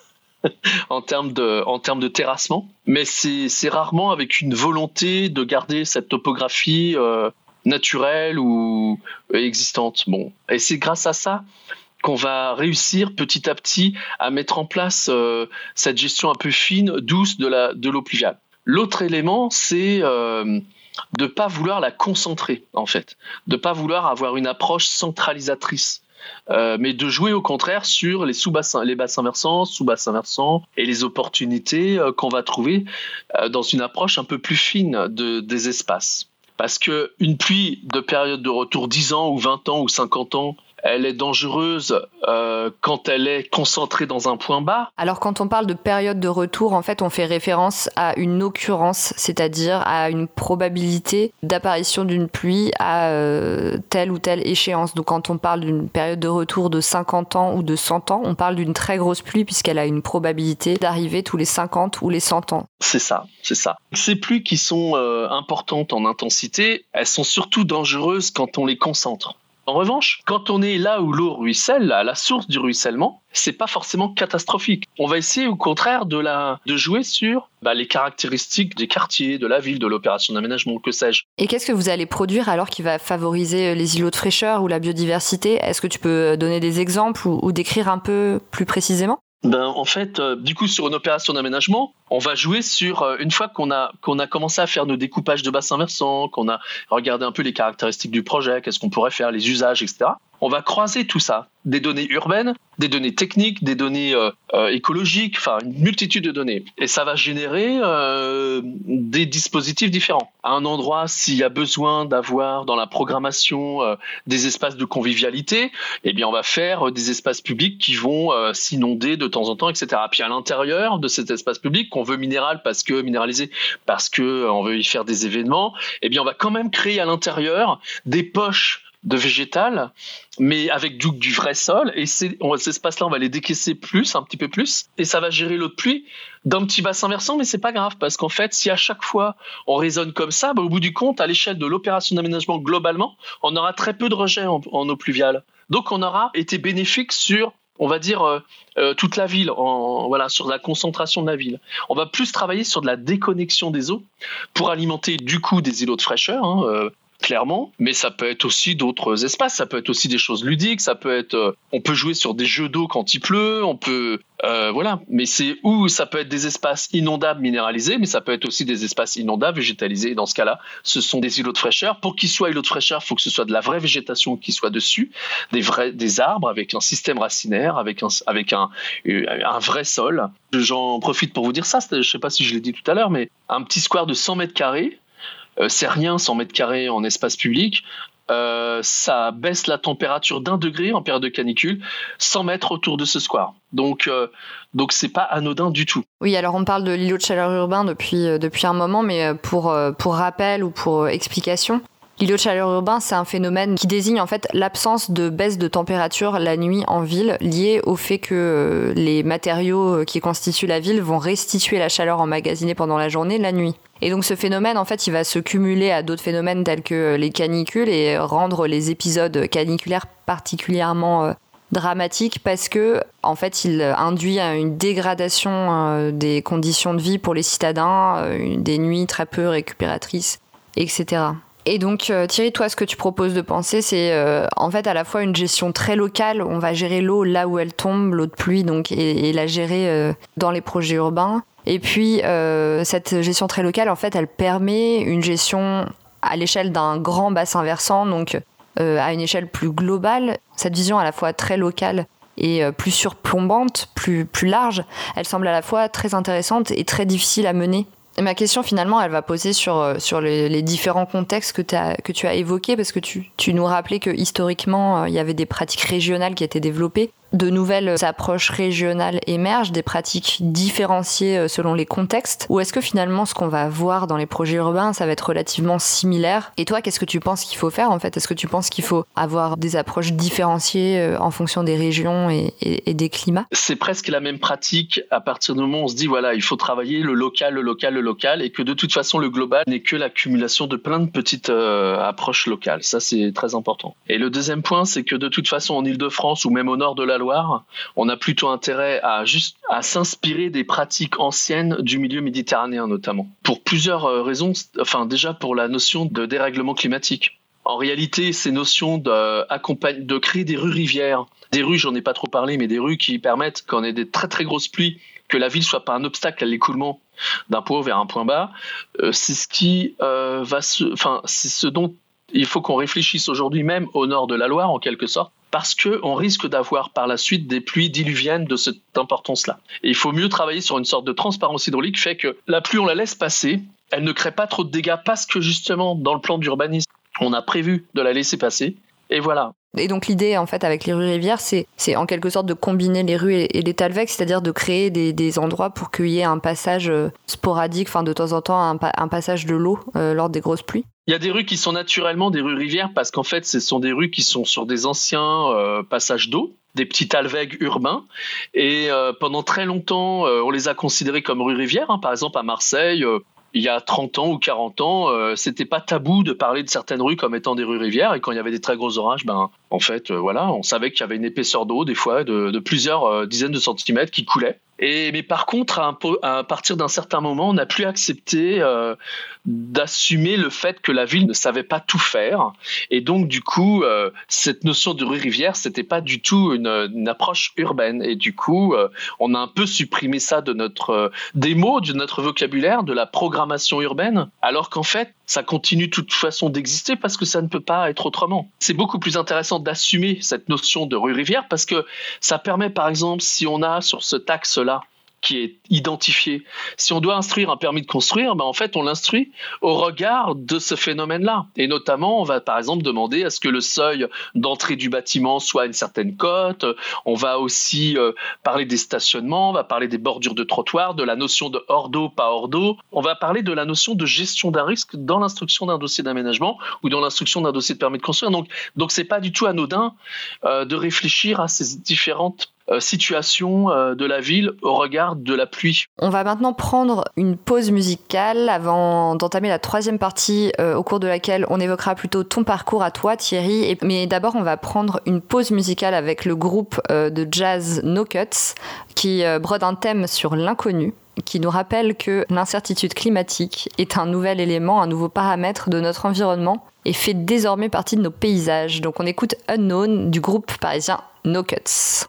en termes de, en termes de terrassement. Mais c'est, c'est rarement avec une volonté de garder cette topographie euh, naturelle ou existante. Bon. Et c'est grâce à ça qu'on va réussir petit à petit à mettre en place euh, cette gestion un peu fine, douce de, la, de l'eau pluviale. L'autre élément, c'est euh, de ne pas vouloir la concentrer, en fait, de ne pas vouloir avoir une approche centralisatrice, euh, mais de jouer au contraire sur les sous-bassins, les bassins versants, sous-bassins versants et les opportunités euh, qu'on va trouver euh, dans une approche un peu plus fine de, des espaces. Parce qu'une pluie de période de retour dix ans ou vingt ans ou cinquante ans, elle est dangereuse euh, quand elle est concentrée dans un point bas. Alors quand on parle de période de retour, en fait, on fait référence à une occurrence, c'est-à-dire à une probabilité d'apparition d'une pluie à euh, telle ou telle échéance. Donc quand on parle d'une période de retour de cinquante ans ou de cent ans, on parle d'une très grosse pluie puisqu'elle a une probabilité d'arriver tous les cinquante ou les cent ans. C'est ça, c'est ça. Ces pluies qui sont euh, importantes en intensité, elles sont surtout dangereuses quand on les concentre. En revanche, quand on est là où l'eau ruisselle, à la source du ruissellement, c'est pas forcément catastrophique. On va essayer au contraire de, la, de jouer sur bah, les caractéristiques des quartiers, de la ville, de l'opération d'aménagement, que sais-je. Et qu'est-ce que vous allez produire alors qui va favoriser les îlots de fraîcheur ou la biodiversité ? Est-ce que tu peux donner des exemples ou, ou décrire un peu plus précisément ? Ben, en fait, euh, du coup, sur une opération d'aménagement, on va jouer sur, euh, une fois qu'on a, qu'on a commencé à faire nos découpages de bassins versants, qu'on a regardé un peu les caractéristiques du projet, qu'est-ce qu'on pourrait faire, les usages, et cetera, on va croiser tout ça, des données urbaines, des données techniques, des données euh, euh, écologiques, enfin une multitude de données. Et ça va générer euh, des dispositifs différents. À un endroit, s'il y a besoin d'avoir dans la programmation euh, des espaces de convivialité, eh bien on va faire euh, des espaces publics qui vont euh, s'inonder de temps en temps, et cetera. Puis à l'intérieur de cet espace public, qu'on veut minéral parce que minéralisé, parce que euh, on veut y faire des événements, eh bien on va quand même créer à l'intérieur des poches de végétal, mais avec du, du vrai sol, et ces espaces-là, on va les décaisser plus, un petit peu plus, et ça va gérer l'eau de pluie d'un petit bassin versant, mais c'est pas grave, parce qu'en fait, si à chaque fois on raisonne comme ça, bah, au bout du compte, à l'échelle de l'opération d'aménagement globalement, on aura très peu de rejets en, en eau pluviale. Donc on aura été bénéfique sur, on va dire, euh, euh, toute la ville, en, voilà, sur la concentration de la ville. On va plus travailler sur de la déconnexion des eaux pour alimenter du coup des îlots de fraîcheur, hein, euh, clairement, mais ça peut être aussi d'autres espaces, ça peut être aussi des choses ludiques, ça peut être, euh, on peut jouer sur des jeux d'eau quand il pleut, on peut, euh, voilà. Mais c'est où ça peut être des espaces inondables minéralisés, mais ça peut être aussi des espaces inondables végétalisés. Et dans ce cas-là, ce sont des îlots de fraîcheur. Pour qu'ils soient îlots de fraîcheur, il faut que ce soit de la vraie végétation qui soit dessus, des vrais, des arbres avec un système racinaire, avec un, avec un, un vrai sol. J'en profite pour vous dire ça. Je sais pas si je l'ai dit tout à l'heure, mais un petit square de cent mètres carrés. C'est rien, cent mètres carrés en espace public. Euh, ça baisse la température d'un degré en période de canicule, cent mètres autour de ce square. Donc, euh, donc c'est pas anodin du tout. Oui, alors on parle de l'îlot de chaleur urbain depuis, depuis un moment, mais pour, pour rappel ou pour explication, l'îlot de chaleur urbain, c'est un phénomène qui désigne en fait l'absence de baisse de température la nuit en ville, liée au fait que les matériaux qui constituent la ville vont restituer la chaleur emmagasinée pendant la journée la nuit. Et donc ce phénomène, en fait, il va se cumuler à d'autres phénomènes tels que les canicules et rendre les épisodes caniculaires particulièrement dramatiques parce que, en fait, il induit une dégradation des conditions de vie pour les citadins, des nuits très peu récupératrices, et cetera. Et donc, Thierry, toi, ce que tu proposes de penser, c'est euh, en fait à la fois une gestion très locale. On va gérer l'eau là où elle tombe, l'eau de pluie, donc, et, et la gérer euh, dans les projets urbains. Et puis, euh, cette gestion très locale, en fait, elle permet une gestion à l'échelle d'un grand bassin versant, donc euh, à une échelle plus globale. Cette vision à la fois très locale et euh, plus surplombante, plus, plus large, elle semble à la fois très intéressante et très difficile à mener. Et ma question, finalement, elle va poser sur, sur les, les différents contextes que, t'as, que tu as évoqués, parce que tu, tu nous rappelais que historiquement, il y avait des pratiques régionales qui étaient développées. De nouvelles approches régionales émergent, des pratiques différenciées selon les contextes. Ou est-ce que finalement, ce qu'on va voir dans les projets urbains, ça va être relativement similaire? Et toi, qu'est-ce que tu penses qu'il faut faire, en fait? Est-ce que tu penses qu'il faut avoir des approches différenciées en fonction des régions et, et, et des climats? C'est presque la même pratique à partir du moment où on se dit, voilà, il faut travailler le local, le local, le local, et que de toute façon, le global n'est que l'accumulation de plein de petites euh, approches locales. Ça, c'est très important. Et le deuxième point, c'est que de toute façon, en Île-de-France ou même au nord de la Loire, on a plutôt intérêt à, juste, à s'inspirer des pratiques anciennes du milieu méditerranéen notamment. Pour plusieurs raisons, enfin déjà pour la notion de dérèglement climatique. En réalité, ces notions de, de créer des rues rivières, des rues, j'en ai pas trop parlé, mais des rues qui permettent qu'on ait des très très grosses pluies, que la ville soit pas un obstacle à l'écoulement d'un point haut vers un point bas, euh, c'est ce qui euh, va se, enfin c'est ce dont il faut qu'on réfléchisse aujourd'hui même au nord de la Loire en quelque sorte, parce qu'on risque d'avoir par la suite des pluies diluviennes de cette importance-là. Et il faut mieux travailler sur une sorte de transparence hydraulique, fait que la pluie, on la laisse passer, elle ne crée pas trop de dégâts, parce que justement, dans le plan d'urbanisme, on a prévu de la laisser passer, et voilà. Et donc l'idée, en fait, avec les rues rivières, c'est, c'est en quelque sorte de combiner les rues et, et les talwegs, c'est-à-dire de créer des, des endroits pour qu'il y ait un passage sporadique, enfin de temps en temps, un, un passage de l'eau euh, lors des grosses pluies. Il y a des rues qui sont naturellement des rues rivières parce qu'en fait, ce sont des rues qui sont sur des anciens euh, passages d'eau, des petits talwegs urbains. Et euh, pendant très longtemps, euh, on les a considérés comme rues rivières. Hein. Par exemple, à Marseille, euh, il y a trente ans ou quarante ans, euh, c'était pas tabou de parler de certaines rues comme étant des rues rivières. Et quand il y avait des très gros orages, ben, en fait, euh, voilà, on savait qu'il y avait une épaisseur d'eau, des fois, de, de plusieurs euh, dizaines de centimètres qui coulait. Et, mais par contre, à, un, à partir d'un certain moment, on n'a plus accepté euh, d'assumer le fait que la ville ne savait pas tout faire. Et donc, du coup, euh, cette notion de rue-rivière, ce n'était pas du tout une, une approche urbaine. Et du coup, euh, on a un peu supprimé ça de notre, euh, des mots, de notre vocabulaire, de la programmation programmation urbaine, alors qu'en fait, ça continue de toute façon d'exister parce que ça ne peut pas être autrement. C'est beaucoup plus intéressant d'assumer cette notion de rue-rivière parce que ça permet, par exemple, si on a sur cet axe-là, qui est identifié, si on doit instruire un permis de construire, ben en fait, on l'instruit au regard de ce phénomène-là. Et notamment, on va par exemple demander à ce que le seuil d'entrée du bâtiment soit à une certaine cote. On va aussi euh, parler des stationnements, on va parler des bordures de trottoirs, de la notion de hors dos, pas hors dos. On va parler de la notion de gestion d'un risque dans l'instruction d'un dossier d'aménagement ou dans l'instruction d'un dossier de permis de construire. Donc, donc c'est pas du tout anodin euh, de réfléchir à ces différentes situation de la ville au regard de la pluie. On va maintenant prendre une pause musicale avant d'entamer la troisième partie euh, au cours de laquelle on évoquera plutôt ton parcours à toi, Thierry. Et, mais d'abord, on va prendre une pause musicale avec le groupe euh, de jazz No Cuts qui euh, brode un thème sur l'inconnu, qui nous rappelle que l'incertitude climatique est un nouvel élément, un nouveau paramètre de notre environnement et fait désormais partie de nos paysages. Donc on écoute Unknown du groupe parisien No Cuts.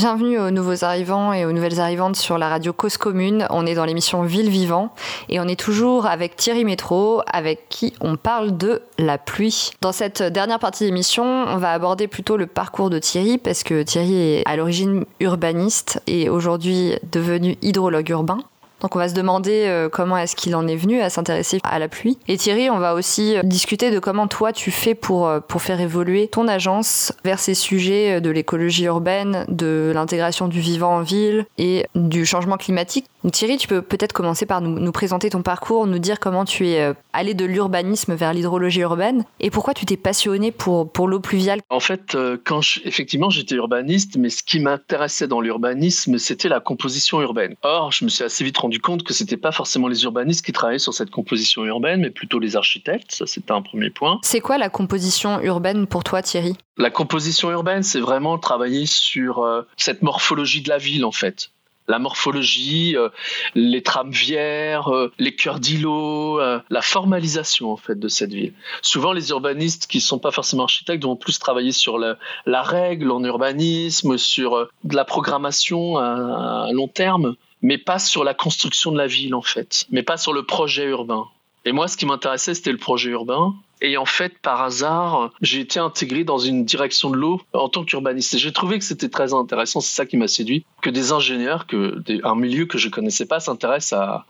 Bienvenue aux nouveaux arrivants et aux nouvelles arrivantes sur la radio Cause Commune. On est dans l'émission Ville Vivants et on est toujours avec Thierry Maytraud, avec qui on parle de la pluie. Dans cette dernière partie d'émission, on va aborder plutôt le parcours de Thierry, parce que Thierry est à l'origine urbaniste et aujourd'hui devenu hydrologue urbain. Donc on va se demander comment est-ce qu'il en est venu à s'intéresser à la pluie. Et Thierry, on va aussi discuter de comment toi tu fais pour, pour faire évoluer ton agence vers ces sujets de l'écologie urbaine, de l'intégration du vivant en ville et du changement climatique. Donc Thierry, tu peux peut-être commencer par nous, nous présenter ton parcours, nous dire comment tu es allé de l'urbanisme vers l'hydrologie urbaine et pourquoi tu t'es passionné pour, pour l'eau pluviale. En fait, quand je, effectivement, j'étais urbaniste, mais ce qui m'intéressait dans l'urbanisme, c'était la composition urbaine. Or, je me suis assez vite rendu du compte que ce n'était pas forcément les urbanistes qui travaillaient sur cette composition urbaine, mais plutôt les architectes. Ça, c'était un premier point. C'est quoi la composition urbaine pour toi, Thierry ? La composition urbaine, c'est vraiment travailler sur euh, cette morphologie de la ville, en fait. La morphologie, euh, les tranvières, euh, les cœurs d'îlots, euh, la formalisation en fait de cette ville. Souvent, les urbanistes qui ne sont pas forcément architectes vont plus travailler sur la, la règle en urbanisme, sur euh, de la programmation à, à long terme, mais pas sur la construction de la ville en fait, mais pas sur le projet urbain. Et moi, ce qui m'intéressait, c'était le projet urbain. Et en fait, par hasard, j'ai été intégré dans une direction de l'eau en tant qu'urbaniste. Et j'ai trouvé que c'était très intéressant, c'est ça qui m'a séduit, que des ingénieurs, que des, un milieu que je ne connaissais pas s'intéresse à,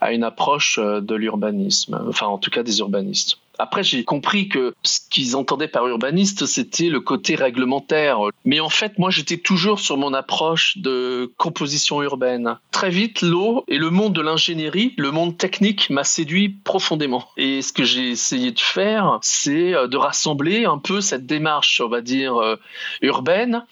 à une approche de l'urbanisme, enfin en tout cas des urbanistes. Après, j'ai compris que ce qu'ils entendaient par urbaniste, c'était le côté réglementaire. Mais en fait, moi, j'étais toujours sur mon approche de composition urbaine. Très vite, l'eau et le monde de l'ingénierie, le monde technique m'a séduit profondément. Et ce que j'ai essayé de faire, c'est de rassembler un peu cette démarche, on va dire, urbaine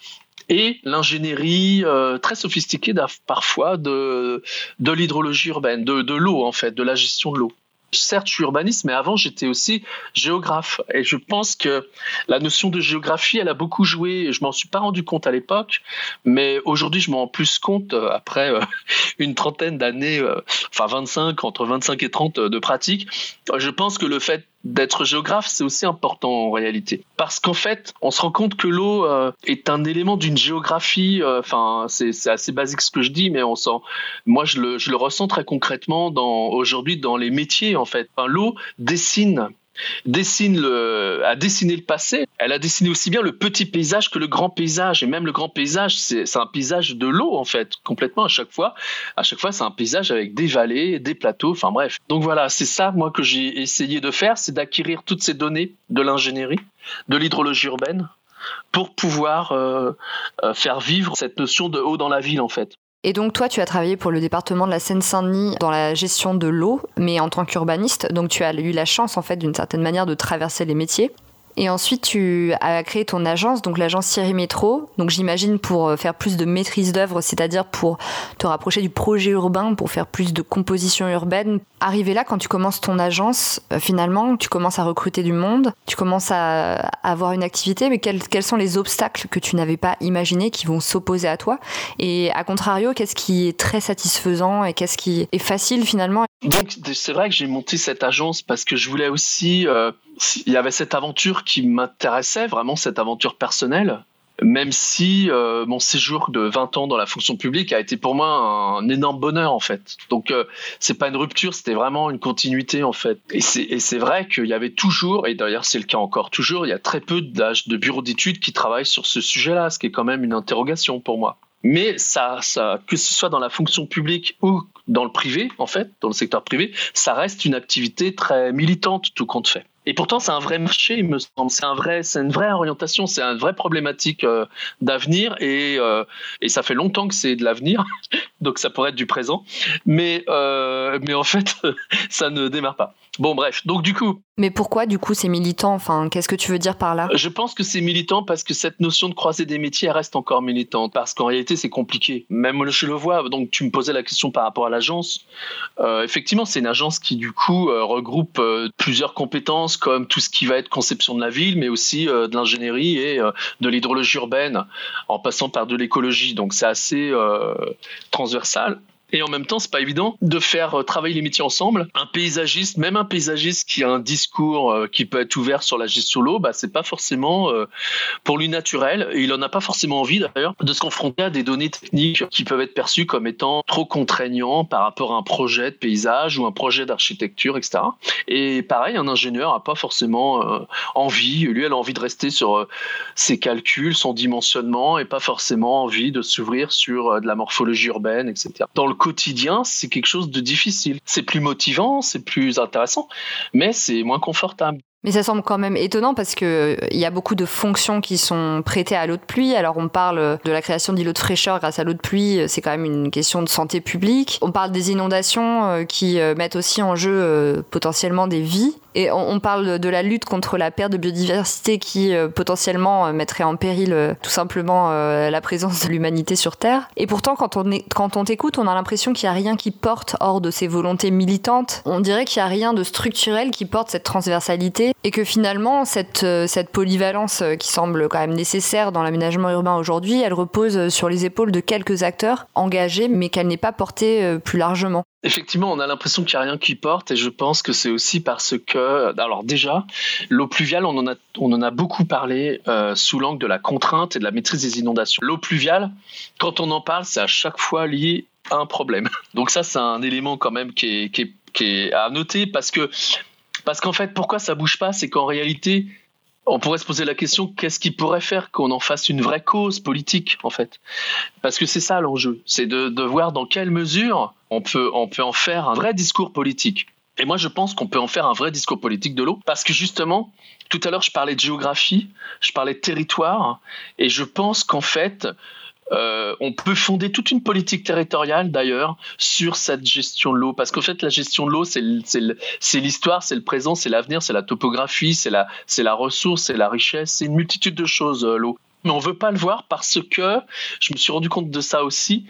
et l'ingénierie euh, très sophistiquée parfois de, de l'hydrologie urbaine, de, de l'eau en fait, de la gestion de l'eau. Certes, je suis urbaniste, mais avant, j'étais aussi géographe. Et je pense que la notion de géographie, elle a beaucoup joué. Je ne m'en suis pas rendu compte à l'époque, mais aujourd'hui, je m'en rends plus compte après euh, une trentaine d'années, euh, enfin vingt-cinq, entre vingt-cinq et trente de pratique. Je pense que le fait d'être géographe, c'est aussi important en réalité. Parce qu'en fait, on se rend compte que l'eau euh, est un élément d'une géographie. Enfin, euh, c'est, c'est assez basique ce que je dis, mais on sent, moi, je le, je le ressens très concrètement dans, aujourd'hui dans les métiers, en fait. Enfin, l'eau dessine, dessine le, a dessiné le passé. Elle a dessiné aussi bien le petit paysage que le grand paysage. Et même le grand paysage, c'est, c'est un paysage de l'eau, en fait, complètement à chaque fois. À chaque fois, c'est un paysage avec des vallées, des plateaux, enfin bref. Donc voilà, c'est ça, moi, que j'ai essayé de faire, c'est d'acquérir toutes ces données de l'ingénierie, de l'hydrologie urbaine, pour pouvoir euh, euh, faire vivre cette notion de eau dans la ville, en fait. Et donc toi, tu as travaillé pour le département de la Seine-Saint-Denis dans la gestion de l'eau, mais en tant qu'urbaniste, donc tu as eu la chance, en fait, d'une certaine manière, de traverser les métiers. Et ensuite, tu as créé ton agence, donc l'agence Thierry Maytraud. Donc j'imagine pour faire plus de maîtrise d'œuvre, c'est-à-dire pour te rapprocher du projet urbain, pour faire plus de composition urbaine. Arrivé là, quand tu commences ton agence, finalement, tu commences à recruter du monde, tu commences à avoir une activité, mais quels, quels sont les obstacles que tu n'avais pas imaginés qui vont s'opposer à toi ? Et à contrario, qu'est-ce qui est très satisfaisant et qu'est-ce qui est facile finalement ? Donc c'est vrai que j'ai monté cette agence parce que je voulais aussi... Euh Il y avait cette aventure qui m'intéressait, vraiment cette aventure personnelle, même si euh, mon séjour de vingt ans dans la fonction publique a été pour moi un énorme bonheur, en fait. Donc, euh, c'est pas une rupture, c'était vraiment une continuité, en fait. Et c'est, et c'est vrai qu'il y avait toujours, et d'ailleurs c'est le cas encore toujours, il y a très peu de bureaux d'études qui travaillent sur ce sujet-là, ce qui est quand même une interrogation pour moi. Mais ça, ça, que ce soit dans la fonction publique ou dans le privé, en fait, dans le secteur privé, ça reste une activité très militante, tout compte fait. Et pourtant, c'est un vrai marché, il me semble. C'est un vrai, c'est une vraie orientation, c'est une vraie problématique euh, d'avenir. Et, euh, et ça fait longtemps que c'est de l'avenir, donc ça pourrait être du présent. Mais, euh, mais en fait, ça ne démarre pas. Bon, bref, donc du coup... Mais pourquoi, du coup, c'est militant ? Enfin, qu'est-ce que tu veux dire par là ? Je pense que c'est militant parce que cette notion de croisée des métiers, elle reste encore militante. Parce qu'en réalité, c'est compliqué. Même je le vois, donc tu me posais la question par rapport à l'agence. Euh, effectivement, c'est une agence qui, du coup, euh, regroupe euh, plusieurs compétences, comme tout ce qui va être conception de la ville, mais aussi euh, de l'ingénierie et euh, de l'hydrologie urbaine, en passant par de l'écologie. Donc c'est assez euh, transversal. Et en même temps, c'est pas évident de faire travailler les métiers ensemble. Un paysagiste, même un paysagiste qui a un discours qui peut être ouvert sur la gestion de l'eau, bah, c'est pas forcément euh, pour lui naturel. Et il n'en a pas forcément envie d'ailleurs de se confronter à des données techniques qui peuvent être perçues comme étant trop contraignantes par rapport à un projet de paysage ou un projet d'architecture, et cetera. Et pareil, un ingénieur n'a pas forcément euh, envie. Lui, elle a envie de rester sur euh, ses calculs, son dimensionnement, et pas forcément envie de s'ouvrir sur euh, de la morphologie urbaine, et cetera. Dans le quotidien, c'est quelque chose de difficile. C'est plus motivant, c'est plus intéressant, mais c'est moins confortable. Mais ça semble quand même étonnant parce que il y a beaucoup de fonctions qui sont prêtées à l'eau de pluie. Alors on parle de la création d'îlots de fraîcheur grâce à l'eau de pluie, c'est quand même une question de santé publique. On parle des inondations qui mettent aussi en jeu potentiellement des vies. Et on parle de la lutte contre la perte de biodiversité qui potentiellement mettrait en péril tout simplement la présence de l'humanité sur Terre. Et pourtant, quand on est, quand on t'écoute, on a l'impression qu'il n'y a rien qui porte hors de ces volontés militantes. On dirait qu'il n'y a rien de structurel qui porte cette transversalité. Et que finalement, cette, cette polyvalence qui semble quand même nécessaire dans l'aménagement urbain aujourd'hui, elle repose sur les épaules de quelques acteurs engagés, mais qu'elle n'est pas portée plus largement. Effectivement, on a l'impression qu'il n'y a rien qui porte, et je pense que c'est aussi parce que, alors déjà, l'eau pluviale, on en a, on en a beaucoup parlé euh, sous l'angle de la contrainte et de la maîtrise des inondations. L'eau pluviale, quand on en parle, c'est à chaque fois lié à un problème. Donc ça, c'est un élément quand même qui est, qui est, qui est à noter, parce que Parce qu'en fait, pourquoi ça bouge pas, c'est qu'en réalité, on pourrait se poser la question, qu'est-ce qui pourrait faire qu'on en fasse une vraie cause politique, en fait ? Parce que c'est ça l'enjeu, c'est de, de voir dans quelle mesure on peut, on peut en faire un vrai discours politique. Et moi, je pense qu'on peut en faire un vrai discours politique de l'eau, parce que justement, tout à l'heure, je parlais de géographie, je parlais de territoire, et je pense qu'en fait... Euh, on peut fonder toute une politique territoriale d'ailleurs sur cette gestion de l'eau, parce qu'en fait la gestion de l'eau c'est, le, c'est, le, c'est l'histoire, c'est le présent, c'est l'avenir, c'est la topographie, c'est la, c'est la ressource, c'est la richesse, c'est une multitude de choses euh, l'eau, mais on veut pas le voir parce que je me suis rendu compte de ça aussi,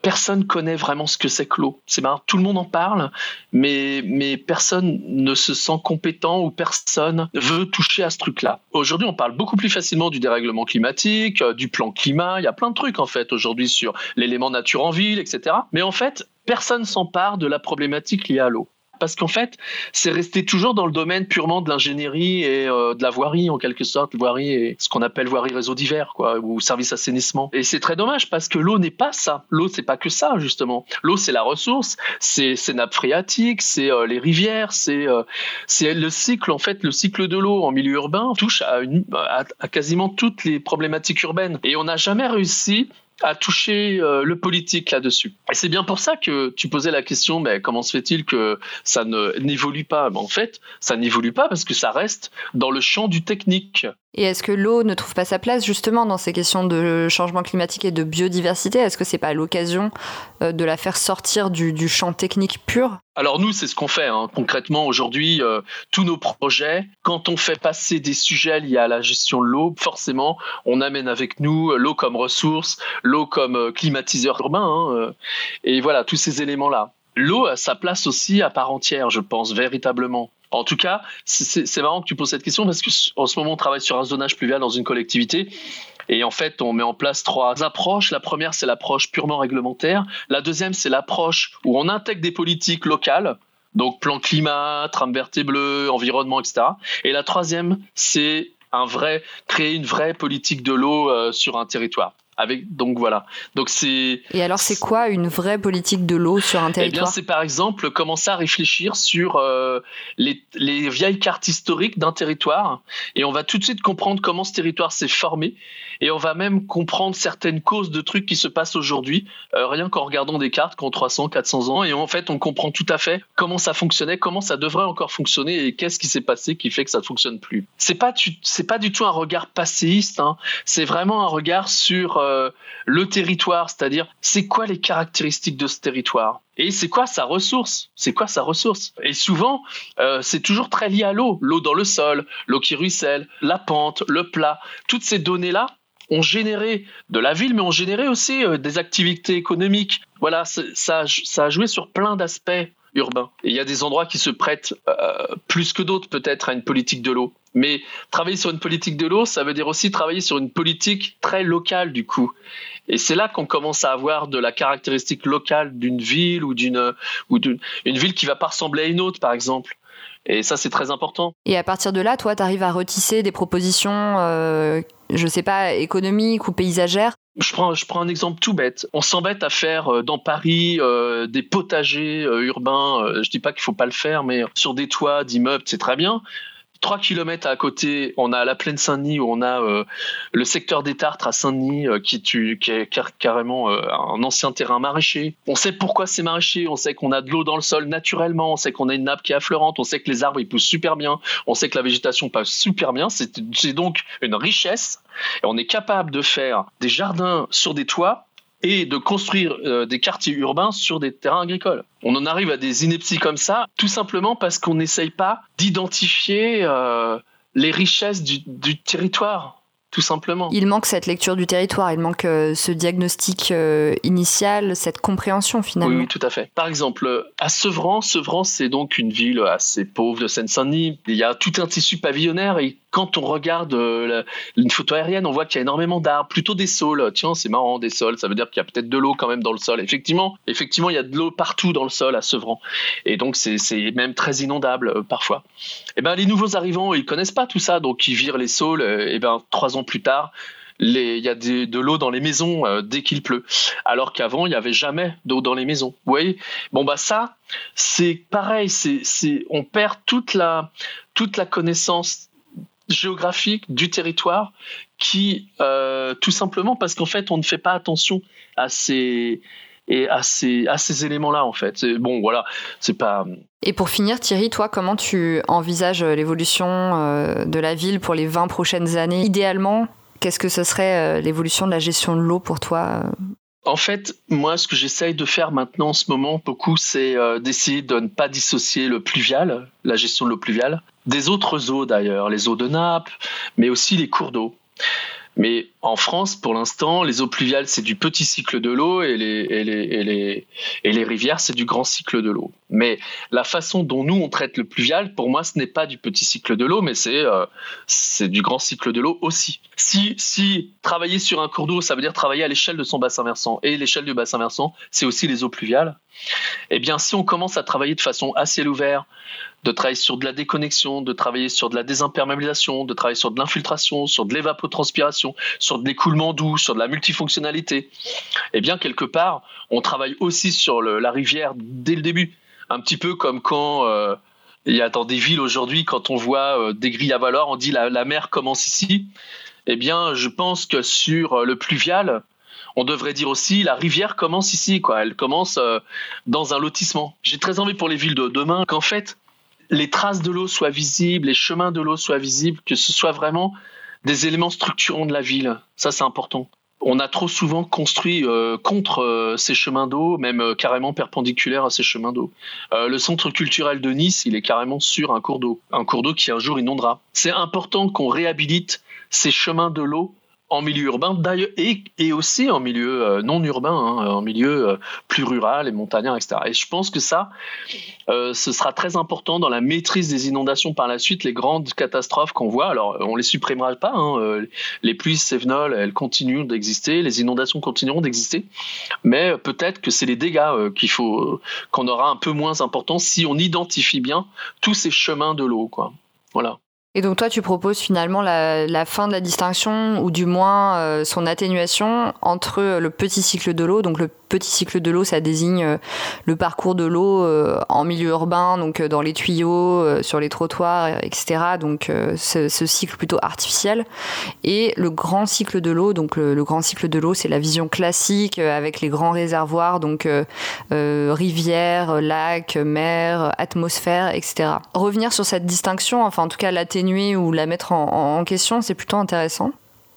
personne connaît vraiment ce que c'est que l'eau, c'est marrant, tout le monde en parle mais, mais personne ne se sent compétent ou personne veut toucher à ce truc-là. Aujourd'hui on parle beaucoup plus facilement du dérèglement climatique, du plan climat, il y a plein de trucs en fait aujourd'hui sur l'élément nature en ville, et cetera. Mais en fait personne s'empare de la problématique liée à l'eau. Parce qu'en fait, c'est resté toujours dans le domaine purement de l'ingénierie et euh, de la voirie, en quelque sorte, voirie et ce qu'on appelle voirie réseau divers, quoi, ou service assainissement. Et c'est très dommage parce que l'eau n'est pas ça. L'eau, c'est pas que ça, justement. L'eau, c'est la ressource, c'est, c'est nappes phréatiques, c'est euh, les rivières, c'est, euh, c'est le cycle, en fait, le cycle de l'eau en milieu urbain touche à, une, à, à quasiment toutes les problématiques urbaines. Et on n'a jamais réussi à toucher euh, le politique là-dessus. Et c'est bien pour ça que tu posais la question, mais comment se fait-il que ça ne, n'évolue pas ? Ben en fait, ça n'évolue pas parce que ça reste dans le champ du technique. Et est-ce que l'eau ne trouve pas sa place justement dans ces questions de changement climatique et de biodiversité ? Est-ce que c'est pas l'occasion de la faire sortir du, du champ technique pur ? Alors nous, c'est ce qu'on fait hein. Concrètement aujourd'hui, euh, tous nos projets, quand on fait passer des sujets liés à la gestion de l'eau, forcément, on amène avec nous l'eau comme ressource, l'eau comme climatiseur urbain, hein, et voilà, tous ces éléments-là. L'eau a sa place aussi à part entière, je pense, véritablement. En tout cas, c'est, c'est marrant que tu poses cette question parce qu'en ce moment, on travaille sur un zonage pluvial dans une collectivité et en fait, on met en place trois approches. La première, c'est l'approche purement réglementaire. La deuxième, c'est l'approche où on intègre des politiques locales, donc plan climat, trame verte et bleue, environnement, et cetera. Et la troisième, c'est un vrai, créer une vraie politique de l'eau euh, sur un territoire. Avec, donc voilà. Donc c'est, et alors c'est quoi une vraie politique de l'eau sur un territoire ? Eh bien c'est par exemple commencer à réfléchir sur euh, les, les vieilles cartes historiques d'un territoire et on va tout de suite comprendre comment ce territoire s'est formé et on va même comprendre certaines causes de trucs qui se passent aujourd'hui euh, rien qu'en regardant des cartes qui ont trois cents, quatre cents ans et en fait on comprend tout à fait comment ça fonctionnait, comment ça devrait encore fonctionner et qu'est-ce qui s'est passé qui fait que ça ne fonctionne plus. C'est pas, tu, c'est pas du tout un regard passéiste, hein. C'est vraiment un regard sur euh, le territoire, c'est-à-dire c'est quoi les caractéristiques de ce territoire ? Et c'est quoi sa ressource ? C'est quoi sa ressource ? Et souvent, euh, c'est toujours très lié à l'eau. L'eau dans le sol, l'eau qui ruisselle, la pente, le plat. Toutes ces données-là ont généré de la ville, mais ont généré aussi euh, des activités économiques. Voilà, ça, ça a joué sur plein d'aspects. urbain. Et il y a des endroits qui se prêtent euh, plus que d'autres peut-être à une politique de l'eau. Mais travailler sur une politique de l'eau, ça veut dire aussi travailler sur une politique très locale du coup. Et c'est là qu'on commence à avoir de la caractéristique locale d'une ville ou d'une ou d'une une ville qui va pas ressembler à une autre, par exemple. Et ça, c'est très important. Et à partir de là, toi, tu arrives à retisser des propositions, euh, je sais pas, économiques ou paysagères. Je prends, je prends un exemple tout bête. On s'embête à faire euh, dans Paris euh, des potagers euh, urbains. Euh, je dis pas qu'il faut pas le faire, mais sur des toits d'immeubles, c'est très bien. trois kilomètres à côté, on a la Plaine-Saint-Denis où on a euh, le secteur des Tartres à Saint-Denis euh, qui, tue, qui est car, carrément euh, un ancien terrain maraîcher. On sait pourquoi c'est maraîcher, on sait qu'on a de l'eau dans le sol naturellement, on sait qu'on a une nappe qui est affleurante, on sait que les arbres ils poussent super bien, on sait que la végétation passe super bien, c'est, c'est donc une richesse. Et on est capable de faire des jardins sur des toits et de construire euh, des quartiers urbains sur des terrains agricoles. On en arrive à des inepties comme ça, tout simplement parce qu'on n'essaye pas d'identifier euh, les richesses du, du territoire, tout simplement. Il manque cette lecture du territoire, il manque euh, ce diagnostic euh, initial, cette compréhension finalement. Oui, tout à fait. Par exemple, à Sevran, Sevran c'est donc une ville assez pauvre de Seine-Saint-Denis, il y a tout un tissu pavillonnaire et quand on regarde euh, la, une photo aérienne, on voit qu'il y a énormément d'arbres, plutôt des saules. Tiens, c'est marrant, des saules, ça veut dire qu'il y a peut-être de l'eau quand même dans le sol. Effectivement, effectivement, il y a de l'eau partout dans le sol à Sevran. Et donc, c'est, c'est même très inondable euh, parfois. Et ben, les nouveaux arrivants, ils ne connaissent pas tout ça, donc ils virent les saules. Et ben, trois ans plus tard, il y a des, de l'eau dans les maisons euh, dès qu'il pleut. Alors qu'avant, il n'y avait jamais d'eau dans les maisons. Vous voyez ? Bon, bah, ça, c'est pareil. C'est, c'est, on perd toute la, toute la connaissance géographique du territoire qui euh, tout simplement parce qu'en fait on ne fait pas attention à ces et à ces à ces éléments là en fait. C'est, bon voilà, c'est pas. Et pour finir, Thierry, toi, comment tu envisages l'évolution euh, de la ville pour les vingt prochaines années? Idéalement, qu'est-ce que ce serait euh, l'évolution de la gestion de l'eau pour toi? En fait, moi, ce que j'essaye de faire maintenant en ce moment, beaucoup, c'est euh, d'essayer de ne pas dissocier le pluvial, la gestion de l'eau pluviale, des autres eaux d'ailleurs, les eaux de nappe, mais aussi les cours d'eau. Mais en France, pour l'instant, les eaux pluviales, c'est du petit cycle de l'eau et les, et les, et les, et les rivières, c'est du grand cycle de l'eau. Mais la façon dont nous, on traite le pluvial, pour moi, ce n'est pas du petit cycle de l'eau, mais c'est, euh, c'est du grand cycle de l'eau aussi. Si, si travailler sur un cours d'eau, ça veut dire travailler à l'échelle de son bassin versant, et l'échelle du bassin versant, c'est aussi les eaux pluviales, eh bien, si on commence à travailler de façon à ciel ouvert, de travailler sur de la déconnexion, de travailler sur de la désimperméabilisation, de travailler sur de l'infiltration, sur de l'évapotranspiration, sur de l'écoulement doux, sur de la multifonctionnalité, eh bien, quelque part, on travaille aussi sur le, la rivière dès le début. Un petit peu comme quand, euh, il y a dans des villes aujourd'hui, quand on voit euh, des grilles à valeur, on dit la, la mer commence ici. Eh bien, je pense que sur le pluvial, on devrait dire aussi la rivière commence ici, quoi. Elle commence euh, dans un lotissement. J'ai très envie pour les villes de demain qu'en fait, les traces de l'eau soient visibles, les chemins de l'eau soient visibles, que ce soit vraiment des éléments structurants de la ville. Ça, c'est important. On a trop souvent construit euh, contre euh, ces chemins d'eau, même euh, carrément perpendiculaires à ces chemins d'eau. Euh, le centre culturel de Nice, il est carrément sur un cours d'eau, un cours d'eau qui un jour inondera. C'est important qu'on réhabilite ces chemins de l'eau en milieu urbain d'ailleurs, et, et aussi en milieu euh, non urbain, hein, en milieu euh, plus rural et montagnard, et cetera. Et je pense que ça, euh, ce sera très important dans la maîtrise des inondations par la suite, les grandes catastrophes qu'on voit. Alors, on ne les supprimera pas, hein, euh, les pluies cévenoles, elles continuent d'exister, les inondations continueront d'exister, mais euh, peut-être que c'est les dégâts euh, qu'il faut, euh, qu'on aura un peu moins importants si on identifie bien tous ces chemins de l'eau, quoi. Voilà. Et donc toi, tu proposes finalement la, la fin de la distinction, ou du moins euh, son atténuation, entre le petit cycle de l'eau. Donc le petit cycle de l'eau, ça désigne euh, le parcours de l'eau euh, en milieu urbain, donc euh, dans les tuyaux, euh, sur les trottoirs, et cetera. Donc euh, ce, ce cycle plutôt artificiel. Et le grand cycle de l'eau, donc le, le grand cycle de l'eau, c'est la vision classique euh, avec les grands réservoirs, donc euh, euh, rivières, lacs, mer, atmosphère, et cetera. Revenir sur cette distinction, enfin en tout cas l'atténuation, ou la mettre en, en question, c'est plutôt intéressant.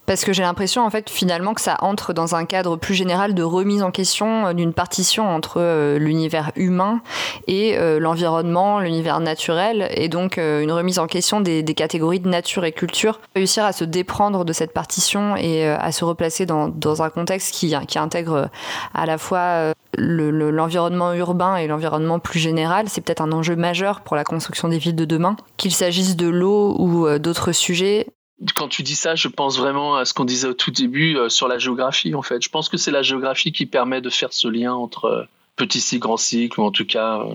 parce que j'ai l'impression en fait finalement que ça entre dans un cadre plus général de remise en question d'une partition entre euh, l'univers humain et euh, l'environnement, l'univers naturel, et donc euh, une remise en question des, des catégories de nature et culture. Réussir à se déprendre de cette partition et euh, à se replacer dans, dans un contexte qui, qui intègre à la fois euh, le, le, l'environnement urbain et l'environnement plus général, c'est peut-être un enjeu majeur pour la construction des villes de demain, qu'il s'agisse de l'eau ou euh, d'autres sujets. Quand tu dis ça, je pense vraiment à ce qu'on disait au tout début euh, sur la géographie, en fait. Je pense que c'est la géographie qui permet de faire ce lien entre euh, petit cycle, grand cycle, ou en tout cas euh,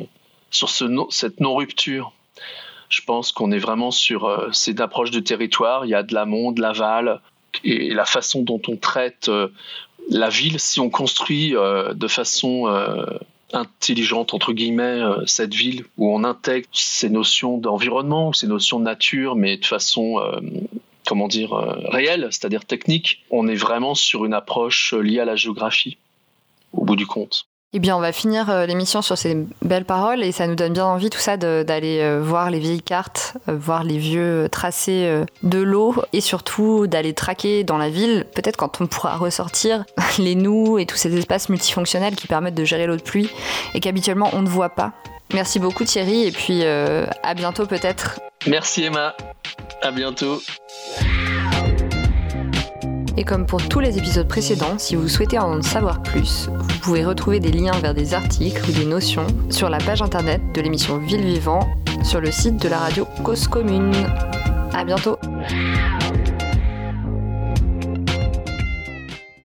sur ce no- cette non-rupture. Je pense qu'on est vraiment sur euh, cette approche de territoire. Il y a de l'amont, de l'aval, et, et la façon dont on traite euh, la ville, si on construit euh, de façon euh, intelligente, entre guillemets, euh, cette ville, où on intègre ces notions d'environnement, ces notions de nature, mais de façon... Euh, comment dire, euh, réel, c'est-à-dire technique, on est vraiment sur une approche liée à la géographie, au bout du compte. Eh bien, on va finir l'émission sur ces belles paroles, et ça nous donne bien envie, tout ça, de, d'aller voir les vieilles cartes, voir les vieux tracés de l'eau, et surtout d'aller traquer dans la ville, peut-être quand on pourra ressortir les noues et tous ces espaces multifonctionnels qui permettent de gérer l'eau de pluie, et qu'habituellement on ne voit pas. Merci beaucoup Thierry, et puis euh, à bientôt peut-être. Merci Emma, à bientôt. Et comme pour tous les épisodes précédents, si vous souhaitez en savoir plus, vous pouvez retrouver des liens vers des articles ou des notions sur la page internet de l'émission Ville Vivants sur le site de la radio Cause Commune. À bientôt.